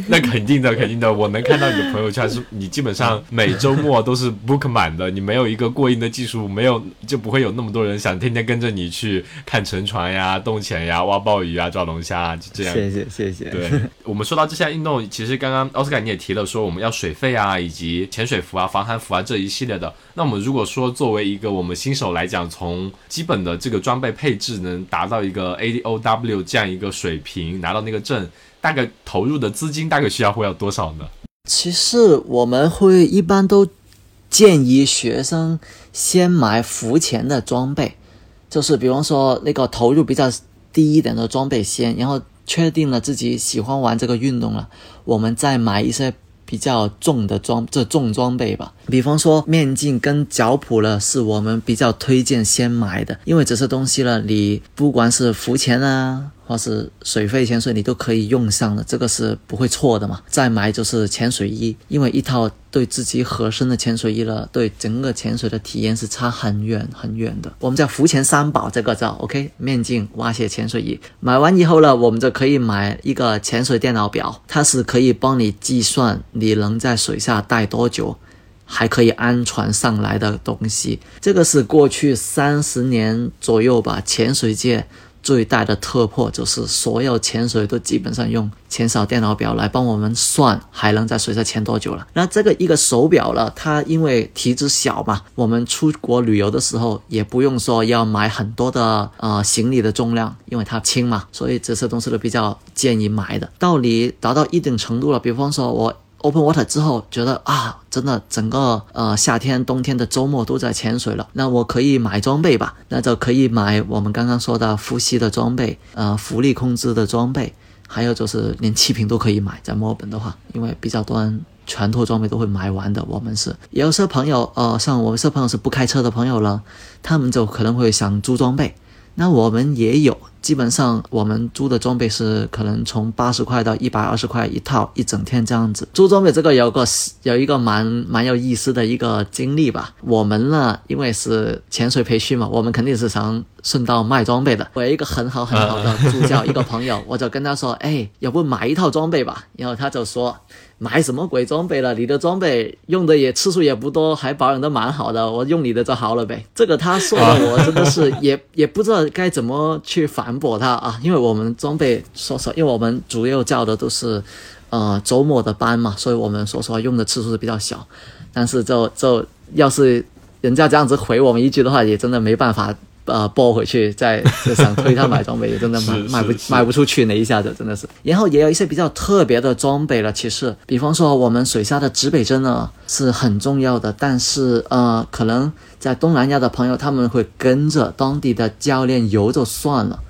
那肯定的肯定的，我能看到你的朋友圈是你基本上每周末都是 book 满的，你没有一个过硬的技术，没有就不会有那么多人想天天跟着你去看沉船呀、洞潜呀、挖鲍鱼啊、抓龙虾啊，就这样。谢谢谢谢。对，我们说到这项运动，其实刚刚 Oscar 你也提了说我们要水费啊以及潜水服啊、防寒服啊这一系列的，那我们如果说作为一个我们新手来讲，从基本的这个装备配置能达到一个 A D O W 这样一个水平，拿到那个证，大概投入的资金大概需要会要多少呢？其实我们会一般都建议学生先买浮潜的装备，就是比方说那个投入比较低一点的装备先，然后确定了自己喜欢玩这个运动了，我们再买一些比较重的装这重装备吧，比方说面镜跟脚蹼了，是我们比较推荐先买的，因为这些东西了，你不管是浮潜啊，或是水肺潜水，你都可以用上的，这个是不会错的嘛。再买就是潜水衣，因为一套对自己合身的潜水衣了，对整个潜水的体验是差很远很远的。我们叫浮潜三宝，这个叫 OK， 面镜、蛙鞋、潜水衣。买完以后了，我们就可以买一个潜水电脑表，它是可以帮你计算你能在水下待多久，还可以安全上来的东西。这个是过去三十年左右吧，潜水界最大的突破，就是所有潜水都基本上用潜水电脑表来帮我们算还能在水下潜多久了。那这个一个手表了，它因为体积小嘛，我们出国旅游的时候也不用说要买很多的呃行李的重量，因为它轻嘛，所以这些东西都比较建议买的。到你达到一定程度了，比方说我 open water 之后觉得啊，真的整个呃夏天冬天的周末都在潜水了，那我可以买装备吧，那就可以买我们刚刚说的呼吸的装备，呃浮力控制的装备，还有就是连气瓶都可以买，在墨尔本的话，因为比较多人全套装备都会买完的。我们是有些朋友呃像我们些朋友是不开车的朋友了，他们就可能会想租装备，那我们也有，基本上我们租的装备是可能从八十块到一百二十块一套，一整天这样子。租装备这个有个有一个蛮蛮有意思的一个经历吧。我们呢，因为是潜水培训嘛，我们肯定是常顺道卖装备的。我有一个很好很好的助教，一个朋友，我就跟他说，哎，要不买一套装备吧？然后他就说，买什么鬼装备了？你的装备用的也次数也不多，还保养的蛮好的，我用你的就好了呗。这个他说的我真的是也也不知道该怎么去反驳他啊，因为我们装备说实话，因为我们主要教的都是呃周末的班嘛，所以我们说实话用的次数是比较小，但是就就要是人家这样子回我们一句的话，也真的没办法呃拨回去，再想推他买装备也真的买买不买不出去呢，一下子真的是。然后也有一些比较特别的装备了，其实比方说我们水下的指北针呢是很重要的，但是呃可能在东南亚的朋友他们会跟着当地的教练游就算了，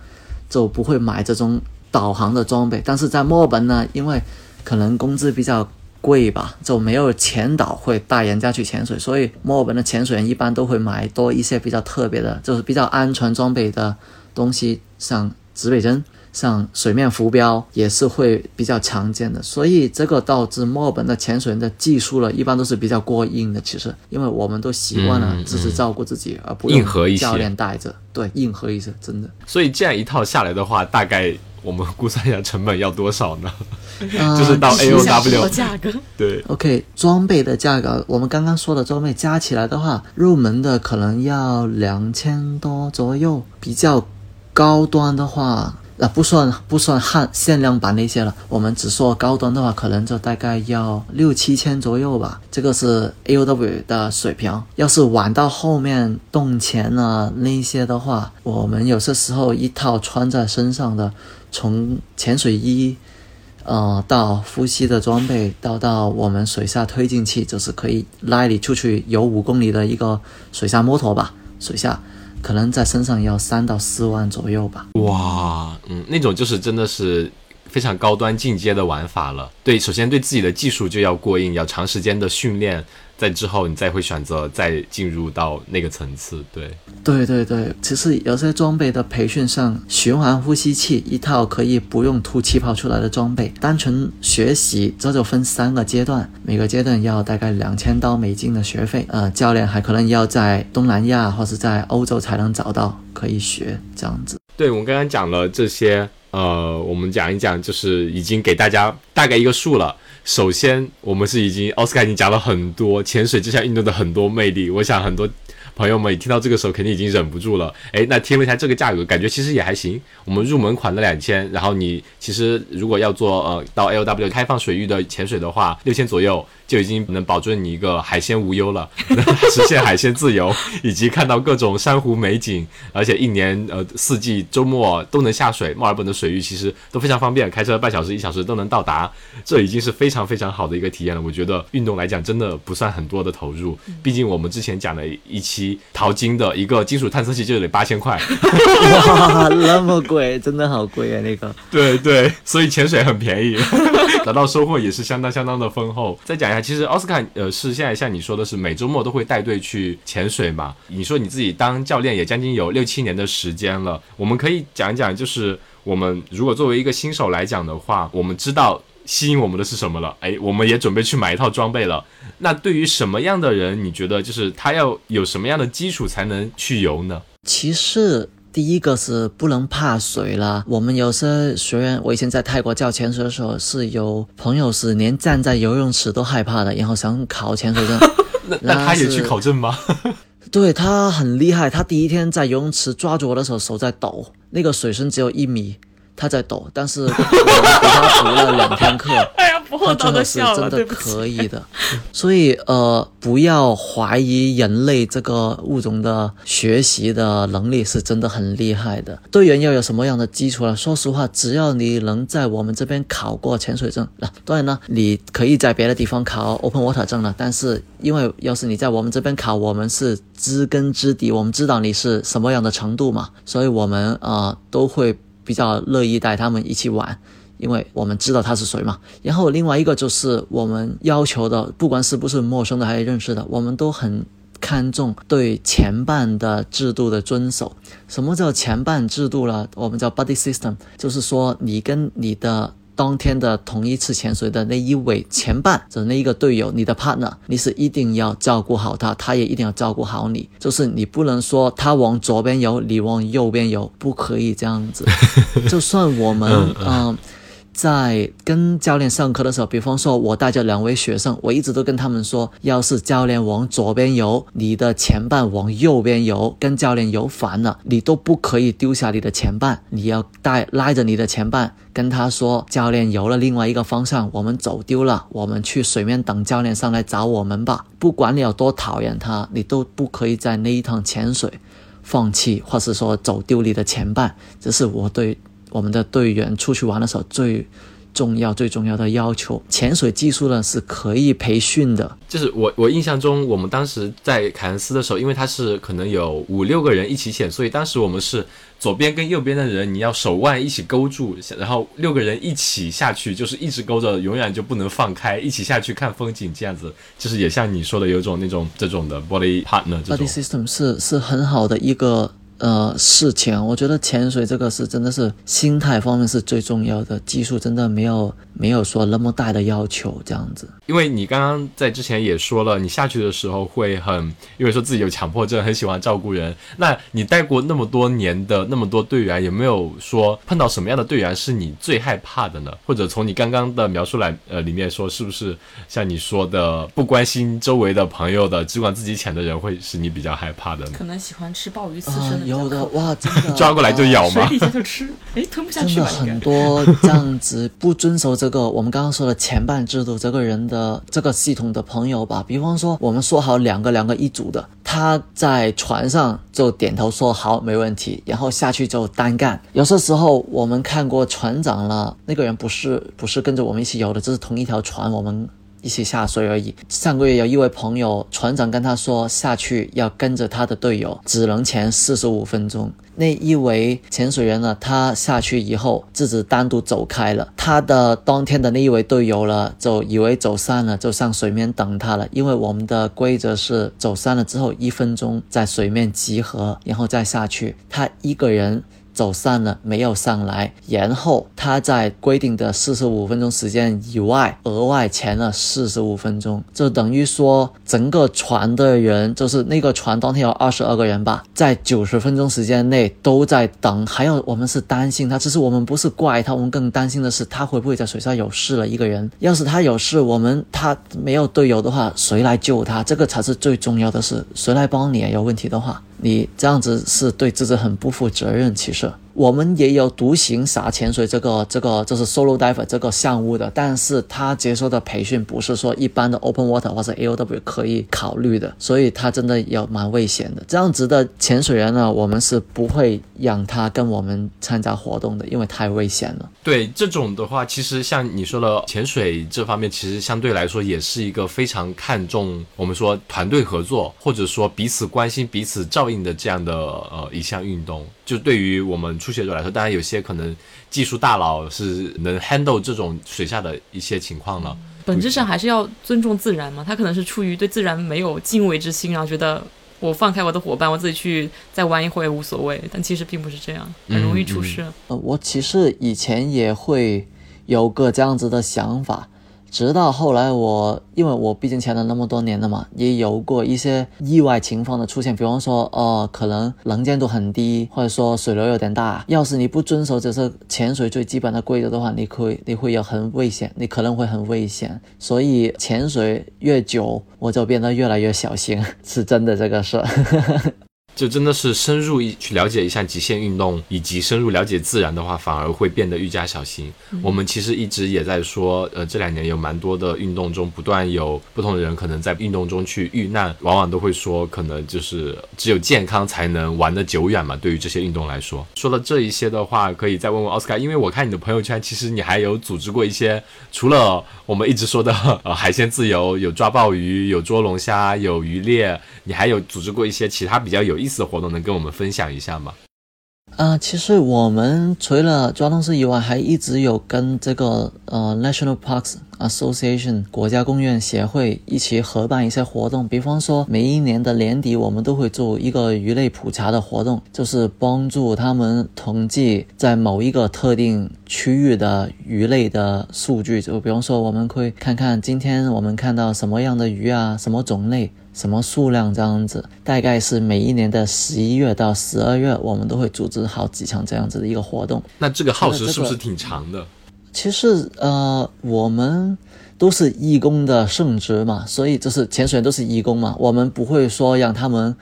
就不会买这种导航的装备。但是在墨尔本呢，因为可能工资比较贵吧，就没有潜导会带人家去潜水，所以墨尔本的潜水员一般都会买多一些比较特别的，就是比较安全装备的东西，像指北针，像水面浮标也是会比较常见的，所以这个导致墨尔本的潜水员的技术了一般都是比较过硬的。其实因为我们都习惯了自己照顾自己、嗯、而不用教练带着，对，硬核一些，真的。所以这样一套下来的话，大概我们估算一下成本要多少呢？呃、就是到 A O W 价格，对 ，OK， 装备的价格，我们刚刚说的装备加起来的话，入门的可能要两千多左右，比较高端的话，啊，不算不算限限量版那些了，我们只说高端的话，可能就大概要六七千左右吧。这个是 A O W 的水平。要是玩到后面动钱啊那些的话，我们有些时候一套穿在身上的。从潜水衣，呃，到呼吸的装备，到到我们水下推进器，就是可以拉你出去游五公里的一个水下摩托吧。水下可能在身上要三到四万左右吧。哇，嗯，那种就是真的是非常高端进阶的玩法了。对，首先对自己的技术就要过硬，要长时间的训练。在之后你再会选择再进入到那个层次，对对对对。其实有些装备的培训上，循环呼吸器一套可以不用吐气泡出来的装备，单纯学习这就分三个阶段，每个阶段要大概两千刀美金的学费，呃，教练还可能要在东南亚或是在欧洲才能找到可以学这样子。对，我们刚刚讲了这些，呃，我们讲一讲，就是已经给大家大概一个数了。首先我们是已经 Oscar 已经讲了很多潜水这项运动的很多魅力，我想很多朋友们听到这个时候肯定已经忍不住了。诶，那听了一下这个价格，感觉其实也还行，我们入门款的两千，然后你其实如果要做呃到 A O W 开放水域的潜水的话，六千左右就已经能保证你一个海鲜无忧了，实现海鲜自由，以及看到各种珊瑚美景，而且一年呃四季周末都能下水，墨尔本的水域其实都非常方便，开车半小时一小时都能到达，这已经是非常非常好的一个体验了。我觉得运动来讲真的不算很多的投入，毕竟我们之前讲的一期淘金的一个金属探测器就得八千块，哇，那么贵，真的好贵啊！那个，对对，所以潜水很便宜，得到收获也是相当相当的丰厚。再讲一下，其实奥斯卡呃是现在像你说的是每周末都会带队去潜水嘛？你说你自己当教练也将近有六七年的时间了，我们可以讲一讲，就是我们如果作为一个新手来讲的话，我们知道。吸引我们的是什么了？哎，我们也准备去买一套装备了。那对于什么样的人，你觉得就是他要有什么样的基础才能去游呢？其实第一个是不能怕水啦。我们有些学员，我以前在泰国教潜水的时候，是有朋友是连站在游泳池都害怕的，然后想考潜水证。那, 那他也去考证吗？对，他很厉害，他第一天在游泳池抓住我的手，手在抖，那个水深只有一米。他在抖，但是我们给他补了两天课，哎呀，不厚道的笑了，对不起，真的可以的。所以呃，不要怀疑人类这个物种的学习的能力是真的很厉害的。队员要有什么样的基础呢？说实话，只要你能在我们这边考过潜水证，那、啊、当然呢，你可以在别的地方考 Open Water 证了。但是因为要是你在我们这边考，我们是知根知底，我们知道你是什么样的程度嘛，所以我们呃都会。比较乐意带他们一起玩，因为我们知道他是谁嘛。然后另外一个就是我们要求的，不管是不是陌生的还是认识的，我们都很看重对前半的制度的遵守。什么叫前半制度呢？我们叫 buddy system， 就是说你跟你的当天的同一次潜水的那一位前伴，就是那一个队友，你的 partner， 你是一定要照顾好他，他也一定要照顾好你，就是你不能说他往左边游，你往右边游，不可以这样子。就算我们嗯、呃、在跟教练上课的时候，比方说我带着两位学生，我一直都跟他们说，要是教练往左边游，你的前半往右边游，跟教练游烦了，你都不可以丢下你的前半，你要带拉着你的前半，跟他说教练游了另外一个方向，我们走丢了，我们去水面等教练上来找我们吧。不管你有多讨厌他，你都不可以在那一趟潜水放弃，或是说走丢你的前半。这是我对我们的队员出去玩的时候最重要最重要的要求。潜水技术呢是可以培训的，就是我我印象中我们当时在凯恩斯的时候，因为他是可能有五六个人一起潜，所以当时我们是左边跟右边的人你要手腕一起勾住，然后六个人一起下去，就是一直勾着，永远就不能放开，一起下去看风景这样子。就是也像你说的有种那种这种的 body partner， 这种 body system 是是很好的一个呃，事情。我觉得潜水这个是真的是心态方面是最重要的，技术真的没有没有说那么大的要求这样子。因为你刚刚在之前也说了，你下去的时候会很，因为说自己有强迫症，很喜欢照顾人。那你带过那么多年的那么多队员，有没有说碰到什么样的队员是你最害怕的呢？或者从你刚刚的描述来呃里面说，是不是像你说的不关心周围的朋友的，只管自己潜的人会是你比较害怕的呢？可能喜欢吃鲍鱼刺身的。呃有的哇，真的抓过来就咬嘛，水底下就吃，哎，吞不下去吧。真的很多这样子不遵守这个我们刚刚说的前半制度，这个人的这个系统的朋友吧，比方说我们说好两个两个一组的，他在船上就点头说好没问题，然后下去就单干。有些时候我们看过船长了，那个人不是不是跟着我们一起游的，这是同一条船，我们一起下水而已。上个月有一位朋友，船长跟他说下去要跟着他的队友，只能潜四十五分钟。那一位潜水员呢，他下去以后自己单独走开了，他的当天的那一位队友了就以为走散了，就上水面等他了。因为我们的规则是走散了之后一分钟在水面集合，然后再下去。他一个人走散了，没有上来，然后他在规定的四十五分钟时间以外额外潜了四十五分钟，就等于说整个船的人，就是那个船当天有二十二个人吧，在九十分钟时间内都在等。还有我们是担心他，其实我们不是怪他，我们更担心的是他会不会在水下有事了一个人。要是他有事，我们他没有队友的话，谁来救他？这个才是最重要的事，谁来帮你？有问题的话你这样子是对自己很不负责任。其实我们也有独行侠潜水这个这个就是 solo diver 这个项目的，但是他接受的培训不是说一般的 open water 或者 A O W 可以考虑的，所以他真的也蛮危险的。这样子的潜水员呢，我们是不会让他跟我们参加活动的，因为太危险了。对，这种的话其实像你说的潜水这方面，其实相对来说也是一个非常看重我们说团队合作，或者说彼此关心彼此照应的这样的呃一项运动。就对于我们初学者来说，当然有些可能技术大佬是能 handle 这种水下的一些情况了。本质上还是要尊重自然嘛，他可能是出于对自然没有敬畏之心，然后觉得我放开我的伙伴，我自己去再玩一回无所谓，但其实并不是这样，很容易出事。嗯嗯呃、我其实以前也会有个这样子的想法，直到后来我，因为我毕竟潜了那么多年了嘛，也有过一些意外情况的出现，比方说，呃，可能能见度很低，或者说水流有点大。要是你不遵守这是潜水最基本的规则的话，你可以，你会有很危险，你可能会很危险。所以潜水越久，我就变得越来越小心，是真的这个事。就真的是深入一去了解一下极限运动，以及深入了解自然的话，反而会变得愈加小心。嗯、我们其实一直也在说，呃，这两年有蛮多的运动中，不断有不同的人可能在运动中去遇难，往往都会说，可能就是只有健康才能玩得久远嘛。对于这些运动来说，说了这一些的话，可以再问问 Oscar， 因为我看你的朋友圈，其实你还有组织过一些，除了我们一直说的呃海鲜自由，有抓鲍鱼，有捉龙虾，有渔猎，你还有组织过一些其他比较有意思的活动，能跟我们分享一下吗？呃，其实我们除了抓东西以外，还一直有跟这个呃 National Parks Association 国家公园协会一起合办一些活动。比方说每一年的年底，我们都会做一个鱼类普查的活动，就是帮助他们统计在某一个特定区域的鱼类的数据。就比方说我们会看看今天我们看到什么样的鱼啊，什么种类，什么数量这样子。大概是每一年的十一月到十二月，我们都会组织好几场这样子的一个活动。那这个耗时是不是挺长的？其实呃，我们都是义工的性质嘛，所以就是潜水员都是义工嘛，我们不会说让他们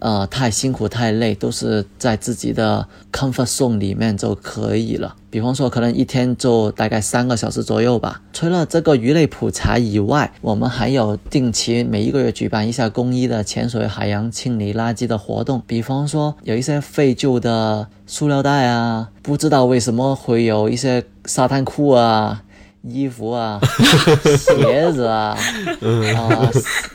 呃太辛苦太累，都是在自己的 comfort zone 里面就可以了。比方说可能一天就大概三个小时左右吧。除了这个鱼类普查以外，我们还有定期每一个月举办一下公益的潜水海洋清理垃圾的活动。比方说有一些废旧的塑料袋啊，不知道为什么会有一些沙滩裤啊、衣服啊、鞋子啊，啊，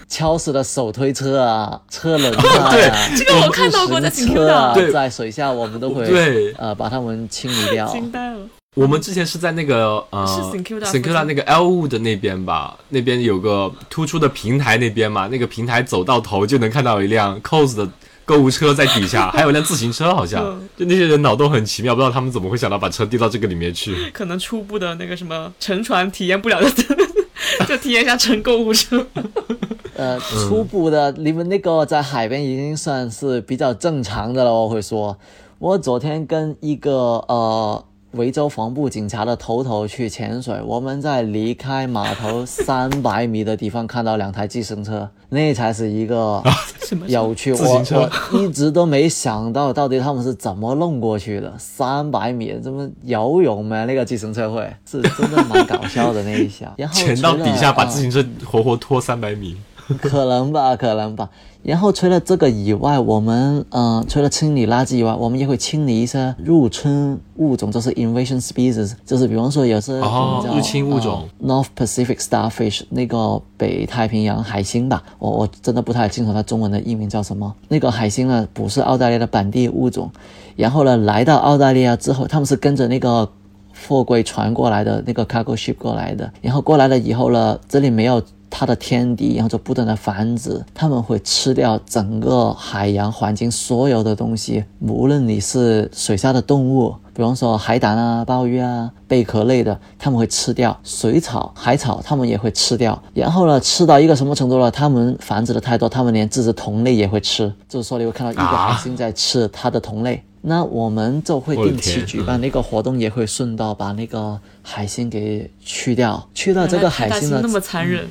敲死的手推车啊、车轮啊、哦、对，这个我看到过在 Sinkuda， 在水下我们都会对呃把它们清理掉。惊呆了！我们之前是在那个呃 Sinkuda 那个 Elwood 那边吧，那边有个突出的平台那边嘛，那个平台走到头就能看到一辆 Cos 的购物车在底下，还有辆自行车，好像就那些人脑洞很奇妙，不知道他们怎么会想到把车丢到这个里面去。可能初步的那个什么乘船体验不了的，就体验一下乘购物车。呃，初步的，你们那个在海边已经算是比较正常的了。我会说，我昨天跟一个呃维州防暴警察的头头去潜水，我们在离开码头三百米的地方看到两台计程车，那才是一个有趣。啊、我我一直都没想到到底他们是怎么弄过去的，三百米怎么游泳吗？那个计程车会是真的蛮搞笑的那一下，然后潜到底下把自行车活活拖三百米。可能吧，可能吧。然后除了这个以外，我们呃，除了清理垃圾以外，我们也会清理一些入侵物种，就是 invasion species， 就是比方说有些、哦、入侵物种、呃、North Pacific Starfish 那个北太平洋海星吧，我我真的不太清楚它中文的译名叫什么。那个海星呢，不是澳大利亚的本地物种，然后呢，来到澳大利亚之后，他们是跟着那个货柜船过来的，那个 cargo ship 过来的，然后过来了以后呢，这里没有它的天敌，然后就不断的繁殖，它们会吃掉整个海洋环境所有的东西，无论你是水下的动物，比方说海胆啊、鲍鱼啊、贝壳类的，它们会吃掉水草、海草，它们也会吃掉。然后呢，吃到一个什么程度了？它们繁殖的太多，它们连自己的同类也会吃，就是说你会看到一个海星在吃它的同类。啊，那我们就会定期举办那个活动，也会顺道把那个海星给去掉。去到这个海星呢，那么残忍。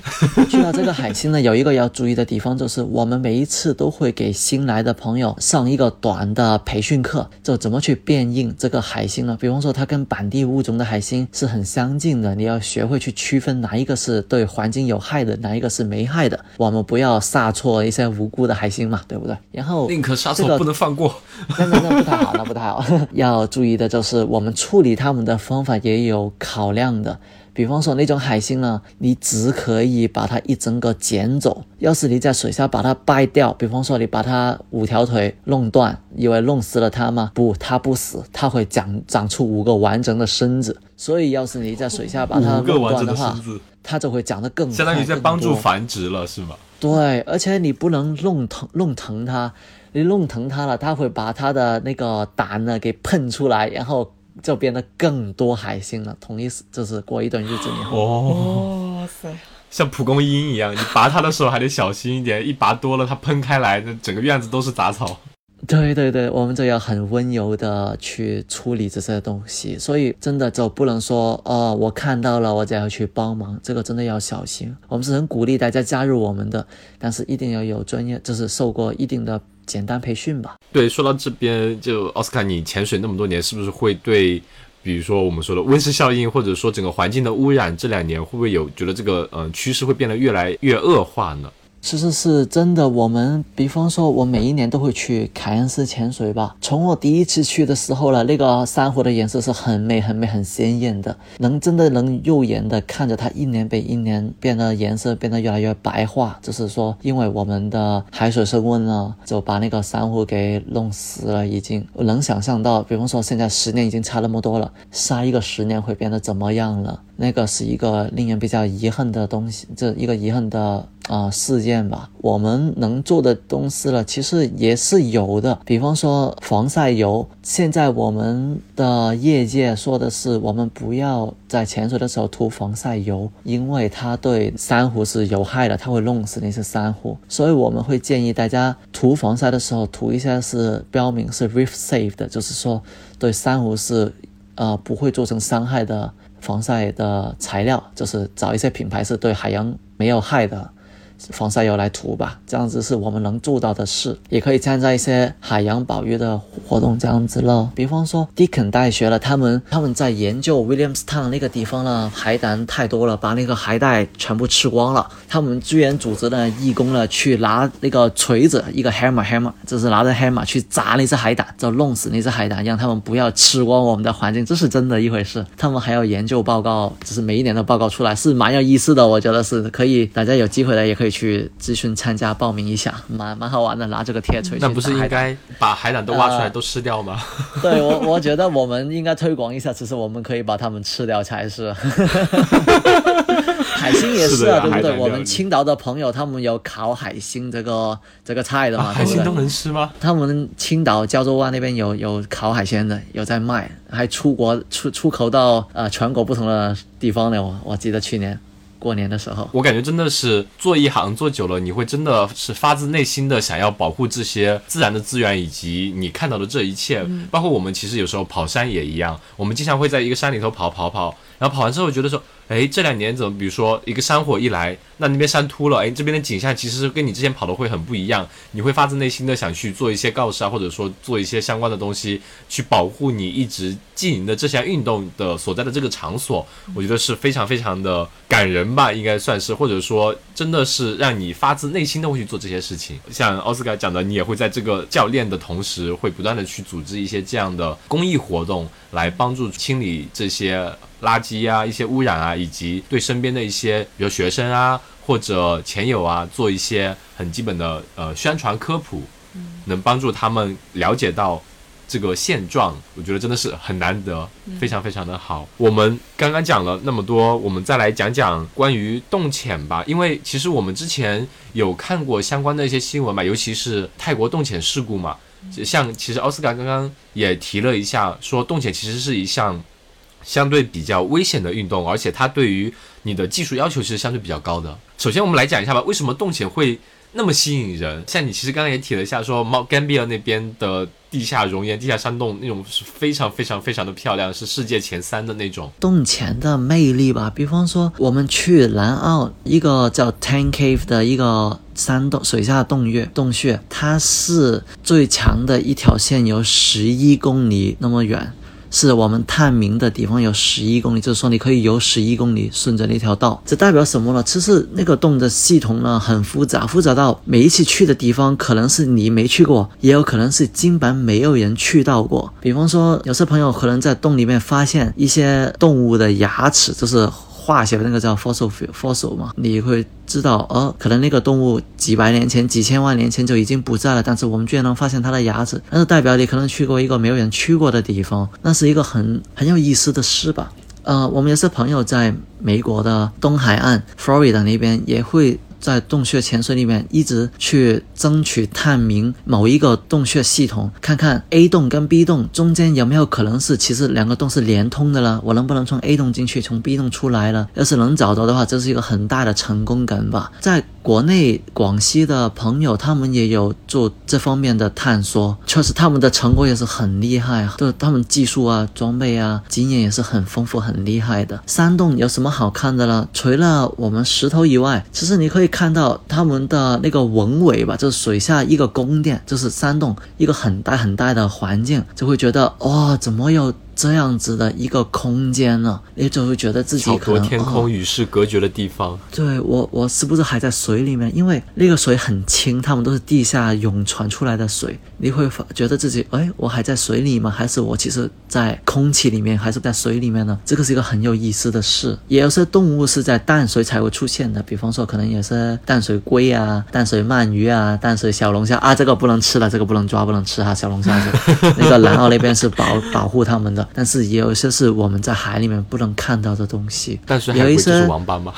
去到这个海星呢，有一个要注意的地方，就是我们每一次都会给新来的朋友上一个短的培训课，就怎么去辨认这个海星呢？比方说，它跟本地物种的海星是很相近的，你要学会去区分哪一个是对环境有害的，哪一个是没害的。我们不要杀错一些无辜的海星嘛，对不对？然后宁可杀错，不能放过。那那那不太。好，那不太好。要注意的就是，我们处理它们的方法也有考量的。比方说那种海星呢，你只可以把它一整个捡走。要是你在水下把它掰掉，比方说你把它五条腿弄断，以为弄死了它吗？不，它不死，它会长长出五个完整的身子。所以要是你在水下把它弄断的话，的它就会长得更快，相当于在帮助繁殖了，是吗？对，而且你不能弄疼弄疼它。你弄疼它了，它会把它的那个胆呢给喷出来，然后就变得更多海星了。同意思就是过一段日子以后，哦，像蒲公英一样，你拔它的时候还得小心一点，一拔多了它喷开来，那整个院子都是杂草。对对对，我们就要很温柔的去处理这些东西，所以真的就不能说哦，我看到了我就要去帮忙，这个真的要小心。我们是很鼓励大家加入我们的，但是一定要有专业，就是受过一定的简单培训吧。对，说到这边就 Oscar， 你潜水那么多年，是不是会对比如说我们说的温室效应，或者说整个环境的污染，这两年会不会有觉得这个嗯、呃、趋势会变得越来越恶化呢？其实是真的，我们比方说我每一年都会去凯恩斯潜水吧，从我第一次去的时候了，那个珊瑚的颜色是很美很美很鲜艳的，能真的能肉眼的看着它一年比一年变得颜色变得越来越白化，就是说因为我们的海水升温呢，就把那个珊瑚给弄死了。已经能想象到比方说现在十年已经差那么多了，下一个十年会变得怎么样了，那个是一个令人比较遗憾的东西，这一个遗憾的啊、呃、事件吧。我们能做的东西了，其实也是有的。比方说防晒油，现在我们的业界说的是，我们不要在潜水的时候涂防晒油，因为它对珊瑚是有害的，它会弄死那些珊瑚。所以我们会建议大家涂防晒的时候涂一下是标明是 Reef Safe 的，就是说对珊瑚是呃不会造成伤害的防晒的材料，就是找一些品牌是对海洋没有害的防晒油来涂吧，这样子是我们能做到的事，也可以参加一些海洋保育的活动这样子咯。比方说 Deacon 大学了，他们他们在研究 Williams Town 那个地方了，海胆太多了，把那个海带全部吃光了，他们居然组织了义工了去拿那个锤子，一个 hammer hammer 就是拿着 hammer 去砸那只海胆，就弄死那只海胆，让他们不要吃光我们的环境，这是真的一回事。他们还有研究报告，就是每一年的报告出来是蛮有意思的，我觉得是可以，大家有机会的也可以去咨询参加报名一下，蛮蛮好玩的，拿这个铁锤去打海胆。那不是应该把海胆都挖出来都吃掉吗？呃、对，我我觉得我们应该推广一下，其实我们可以把它们吃掉才是。海星也是啊，是对不对？我们青岛的朋友他们有烤海星这个这个菜的嘛、啊、对不对？海星都能吃吗？他们青岛胶州湾那边有有烤海鲜的，有在卖，还出国出出口到呃全国不同的地方呢。我我记得去年过年的时候，我感觉真的是做一行做久了，你会真的是发自内心的想要保护这些自然的资源以及你看到的这一切、嗯、包括我们其实有时候跑山也一样，我们经常会在一个山里头跑跑跑，然后跑完之后觉得说，哎，这两年怎么比如说一个山火一来，那那边山秃了，哎，这边的景象其实跟你之前跑的会很不一样，你会发自内心的想去做一些告示啊，或者说做一些相关的东西去保护你一直经营的这项运动的所在的这个场所，我觉得是非常非常的感人吧，应该算是，或者说真的是让你发自内心的会去做这些事情。像奥斯卡讲的，你也会在这个教练的同时会不断的去组织一些这样的公益活动来帮助清理这些垃圾啊，一些污染啊，以及对身边的一些比如学生啊或者前友啊做一些很基本的呃宣传科普，能帮助他们了解到这个现状，我觉得真的是很难得，非常非常的好。我们刚刚讲了那么多，我们再来讲讲关于洞潜吧，因为其实我们之前有看过相关的一些新闻嘛，尤其是泰国洞潜事故嘛，像其实奥斯卡刚刚也提了一下，说洞潜其实是一项相对比较危险的运动，而且它对于你的技术要求是相对比较高的。首先我们来讲一下吧，为什么洞潜会那么吸引人。像你其实刚刚也提了一下，说 Mount Gambier 那边的地下熔岩、地下山洞那种是非常非常非常的漂亮，是世界前三的那种洞潜的魅力吧。比方说我们去南澳一个叫 Tank Cave 的一个山洞，水下洞穴洞穴它是最长的一条线有十一公里那么远，是我们探明的地方有十一公里，就是说你可以游十一公里顺着那条道。这代表什么呢？其实那个洞的系统呢很复杂，复杂到每一次去的地方可能是你没去过，也有可能是金版没有人去到过。比方说有些朋友可能在洞里面发现一些动物的牙齿，就是化学那个叫 fossil fossil 嘛，你会知道哦，可能那个动物几百年前几千万年前就已经不在了，但是我们居然能发现它的牙齿，那就代表你可能去过一个没有人去过的地方，那是一个很很有意思的事吧。呃，我们也是朋友在美国的东海岸 Florida 那边也会在洞穴潜水里面一直去争取探明某一个洞穴系统，看看 A 洞跟 B 洞中间有没有可能是其实两个洞是连通的了，我能不能从 A 洞进去从 B 洞出来了，要是能找到的话这是一个很大的成功感吧。在国内广西的朋友他们也有做这方面的探索，确实他们的成果也是很厉害，就他们技术啊装备啊经验也是很丰富很厉害的。山洞有什么好看的了？除了我们石头以外，其实你可以看到他们的那个文尾吧，就是水下一个宫殿，就是山洞一个很大很大的环境，就会觉得哦，怎么有这样子的一个空间呢？你就会觉得自己可能天空与世隔绝的地方、哦、对，我我是不是还在水里面？因为那个水很清，他们都是地下涌传出来的水，你会觉得自己哎，我还在水里吗？还是我其实在空气里面，还是在水里面呢？这个是一个很有意思的事。也有些动物是在淡水才会出现的，比方说可能也是淡水龟啊、淡水鳗鱼啊、淡水小龙虾啊，这个不能吃了，这个不能抓，不能吃哈、啊，小龙虾是那个南澳那边是保保护他们的。但是也有一些是我们在海里面不能看到的东西，但是海龟就是王八吗？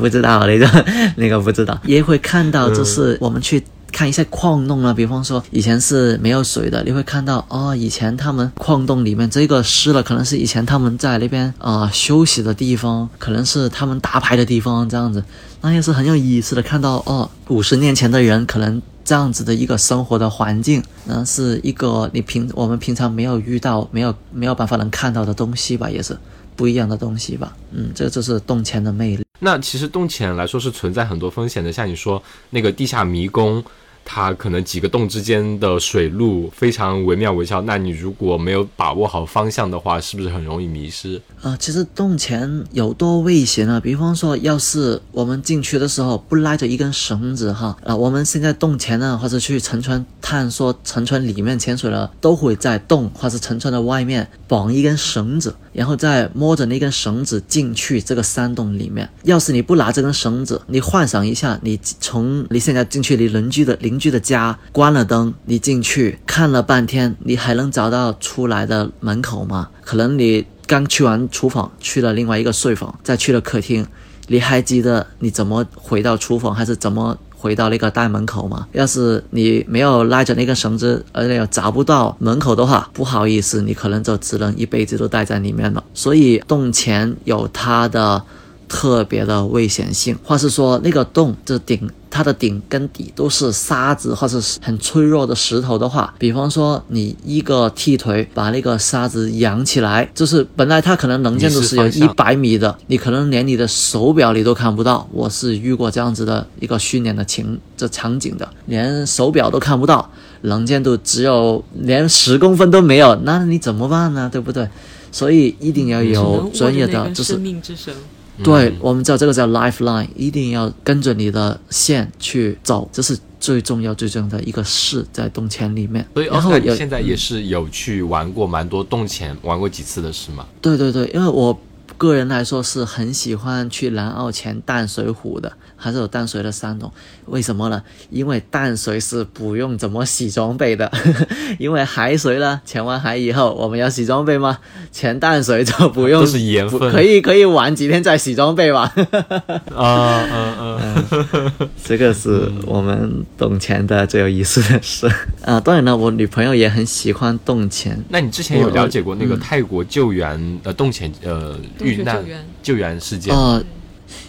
不知道那个那个不知道，也会看到就是我们去看一些矿洞了，比方说以前是没有水的，你会看到哦，以前他们矿洞里面这个湿了，可能是以前他们在那边啊、呃、休息的地方，可能是他们打牌的地方这样子，那也是很有意思的。看到哦，五十年前的人可能。这样子的一个生活的环境，嗯，是一个你平我们平常没有遇到、没有没有办法能看到的东西吧，也是不一样的东西吧。嗯，这就是洞潜的魅力。那其实洞潜来说是存在很多风险的，像你说那个地下迷宫，它可能几个洞之间的水路非常惟妙惟肖，那你如果没有把握好方向的话，是不是很容易迷失？呃，其实洞潜有多危险呢？比方说，要是我们进去的时候不拉着一根绳子哈，啊、呃，我们现在洞潜呢，或者去沉船探索、沉船里面潜水了，都会在洞或者沉船的外面绑一根绳子，然后再摸着那根绳子进去这个山洞里面。要是你不拿这根绳子，你幻想一下，你从你现在进去，你邻居的邻邻居的家关了灯，你进去看了半天，你还能找到出来的门口吗？可能你刚去完厨房，去了另外一个睡房，再去了客厅，你还记得你怎么回到厨房，还是怎么回到那个大门口吗？要是你没有拉着那根绳子，而且找不到门口的话，不好意思，你可能就只能一辈子都待在里面了。所以洞潜有它的特别的危险性，或是说那个洞这顶它的顶跟底都是沙子或是很脆弱的石头的话，比方说你一个踢腿把那个沙子扬起来，就是本来它可能能见度是有一百米的，你可能连你的手表你都看不到。我是遇过这样子的一个训练的情这场景的，连手表都看不到，能见度只有连十公分都没有，那你怎么办呢？对不对？所以一定要有专业的，就是生命之神。对，我们叫这个叫 lifeline， 一定要跟着你的线去走，这是最重要最重要的一个事在洞潜里面。所以 Oscar 现在也是有去玩过蛮多洞潜，玩过几次的是吗？对对对，因为我个人来说是很喜欢去南澳潜淡水湖的，还是有淡水的山洞。为什么呢？因为淡水是不用怎么洗装备的因为海水呢，潜完海以后我们要洗装备吗？潜淡水就不用，都是盐分，可以可以玩几天再洗装备吧啊嗯嗯，这个是我们洞潜的最有意思的事啊。当然了，我女朋友也很喜欢洞潜。那你之前有了解过那个泰国救援、嗯、呃洞潜呃遇难救援事件哦、呃，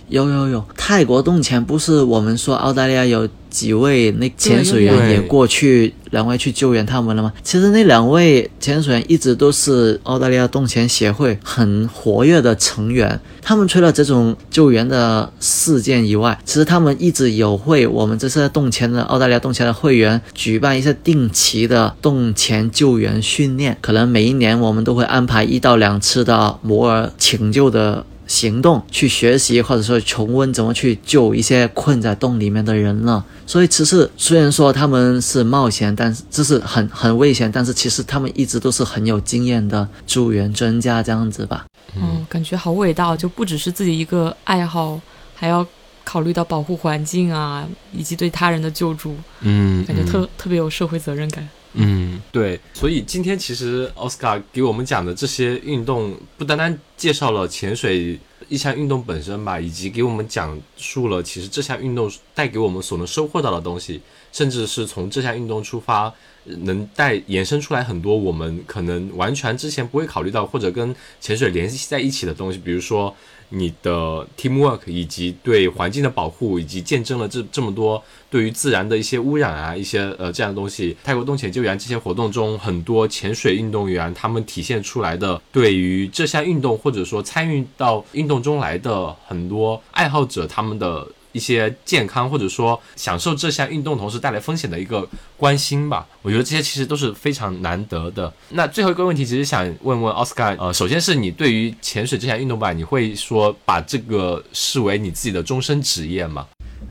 有有有，泰国洞潜不是我们说澳大利亚有几位那潜水员也过去，两位去救援他们了吗？其实那两位潜水员一直都是澳大利亚洞潜协会很活跃的成员。他们除了这种救援的事件以外，其实他们一直有会我们这些洞潜的澳大利亚洞潜的会员举办一些定期的洞潜救援训练。可能每一年我们都会安排一到两次的摩尔请救的行动，去学习或者说重温怎么去救一些困在洞里面的人了。所以其实虽然说他们是冒险，但是这是很很危险，但是其实他们一直都是很有经验的助援专家这样子吧。嗯，感觉好伟大，就不只是自己一个爱好，还要考虑到保护环境啊，以及对他人的救助。嗯，感觉特、嗯、特别有社会责任感。嗯，对，所以今天其实 Oscar 给我们讲的这些运动，不单单介绍了潜水一项运动本身吧，以及给我们讲述了其实这项运动带给我们所能收获到的东西，甚至是从这项运动出发能带延伸出来很多我们可能完全之前不会考虑到或者跟潜水联系在一起的东西，比如说你的 teamwork 以及对环境的保护，以及见证了这这么多对于自然的一些污染啊，一些呃这样的东西。泰国洞潜救援这些活动中，很多潜水运动员他们体现出来的对于这项运动或者说参与到运动中来的很多爱好者他们的一些健康或者说享受这项运动同时带来风险的一个关心吧，我觉得这些其实都是非常难得的。那最后一个问题其实想问问 Oscar， 呃，首先是你对于潜水这项运动吧，你会说把这个视为你自己的终身职业吗？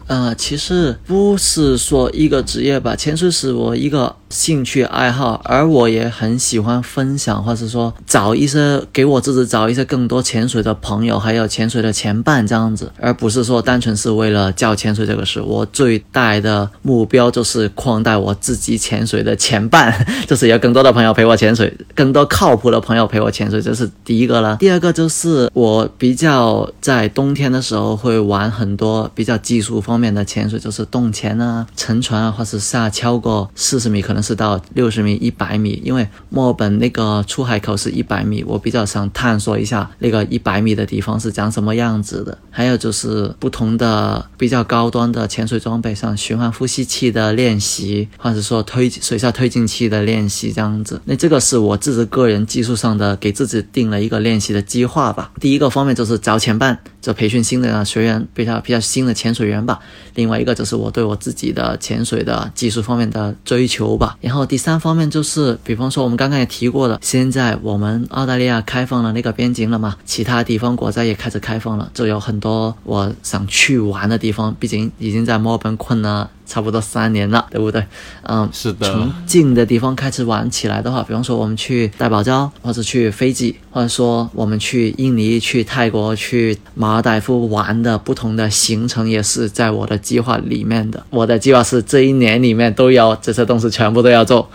呃，其实不是说一个职业吧，潜水是我一个兴趣爱好，而我也很喜欢分享，或是说找一些给我自己找一些更多潜水的朋友，还有潜水的前伴这样子，而不是说单纯是为了教潜水这个事。我最大的目标就是扩大我自己潜水的前伴，就是有更多的朋友陪我潜水，更多靠谱的朋友陪我潜水，这是第一个了。第二个就是我比较在冬天的时候会玩很多比较技术方面的潜水，就是洞潜啊、沉船啊，或是下敲过四十米可能尝试到六十米一百米，因为墨尔本那个出海口是一百米，我比较想探索一下那个一百米的地方是长什么样子的。还有就是不同的比较高端的潜水装备，像循环呼吸器的练习，或者说推水下推进器的练习这样子。那这个是我自己个人技术上的给自己定了一个练习的计划吧。第一个方面就是找前伴，就培训新的学员，比较比较新的潜水员吧。另外一个就是我对我自己的潜水的技术方面的追求吧。然后第三方面就是比方说我们刚刚也提过了，现在我们澳大利亚开放了那个边境了嘛，其他地方国家也开始开放了，就有很多我想去玩的地方，毕竟已经在墨尔本困了差不多三年了，对不对？嗯，是的。从近的地方开始玩起来的话，比方说我们去戴堡礁，或者去斐济，或者说我们去印尼、去泰国、去马尔代夫玩的不同的行程，也是在我的计划里面的。我的计划是这一年里面都要这些东西全部都要做。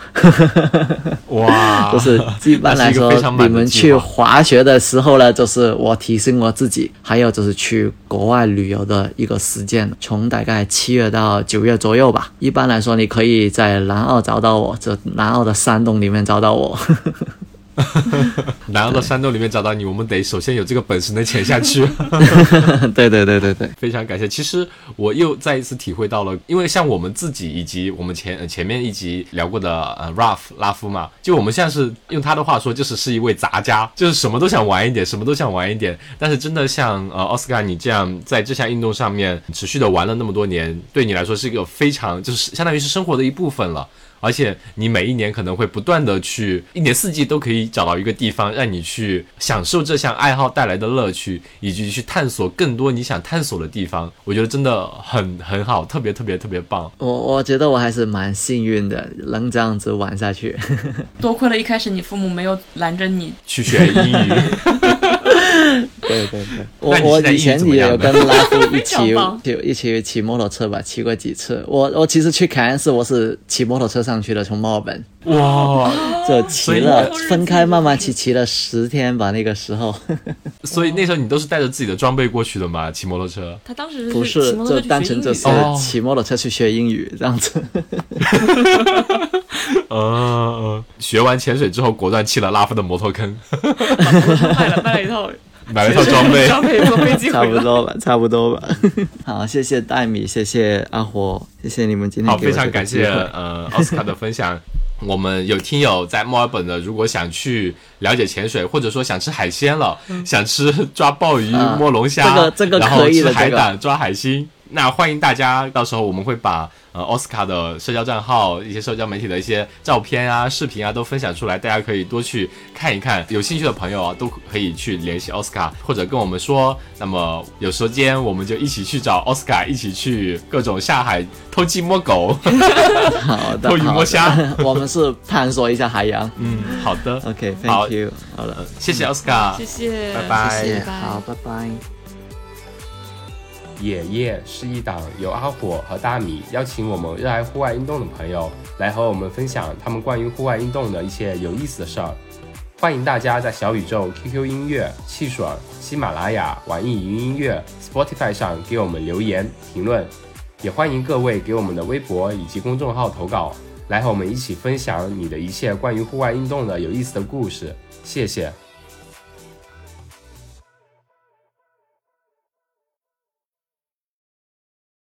哇，就是一般来说，你们去滑雪的时候呢，就是我提醒我自己，还有就是去国外旅游的一个时间，从大概七月到九月左右。左右吧，一般来说你可以在南澳找到我，这南澳的山洞里面找到我。南澳的山洞里面找到你，我们得首先有这个本事能潜下去。对对对对对，非常感谢。其实我又再一次体会到了，因为像我们自己以及我们前前面一集聊过的呃 Ralph 拉夫嘛，就我们现在是用他的话说，就是是一位杂家，就是什么都想玩一点，什么都想玩一点。但是真的像呃 Oscar 你这样在这项运动上面持续的玩了那么多年，对你来说是一个非常就是相当于是生活的一部分了。而且你每一年可能会不断的去，一年四季都可以找到一个地方让你去享受这项爱好带来的乐趣，以及去探索更多你想探索的地方。我觉得真的很很好，特别特别特别棒。我我觉得我还是蛮幸运的，能这样子玩下去。多亏了一开始你父母没有拦着你去学英语。对对对，我我以前也有跟拉夫一起一起骑摩托车吧，骑过几次。我我其实去凯恩市我是骑摩托车上去的，从墨尔本。哇，就骑了分开慢慢骑，骑了十天吧那个时候。所以那时候你都是带着自己的装备过去的吗？骑摩托车？他当时不是，就单纯就是骑摩托车去学英语这样子。呃，学完潜水之后，果断弃了拉夫的摩托坑。卖了卖了一套。买了一套装备，装备坐飞机回来，差不多吧，差不多吧。好，谢谢戴米，谢谢阿火，谢谢你们今天给我这个机会。好，非常感谢呃奥斯卡的分享。我们有听友在墨尔本的，如果想去了解潜水，或者说想吃海鲜了，嗯、想吃抓鲍鱼、啊、摸龙虾，这个这个可以的，然后吃海胆、这个、抓海星。那欢迎大家，到时候我们会把呃 Oscar 的社交账号、一些社交媒体的一些照片啊、视频啊都分享出来，大家可以多去看一看。有兴趣的朋友啊，都可以去联系 Oscar 或者跟我们说。那么有时间我们就一起去找 Oscar， 一起去各种下海偷鸡摸狗，好的，偷鱼摸虾。我们是探索一下海洋。嗯，好的。OK，Thank you。好了，谢谢 Oscar， 谢谢，拜拜，谢谢，好，拜拜。野夜是一档由阿火和大米邀请我们热爱户外运动的朋友来和我们分享他们关于户外运动的一些有意思的事儿。欢迎大家在小宇宙、Q Q 音乐、汽水、喜马拉雅、网易云音乐、Spotify 上给我们留言评论，也欢迎各位给我们的微博以及公众号投稿，来和我们一起分享你的一切关于户外运动的有意思的故事。谢谢。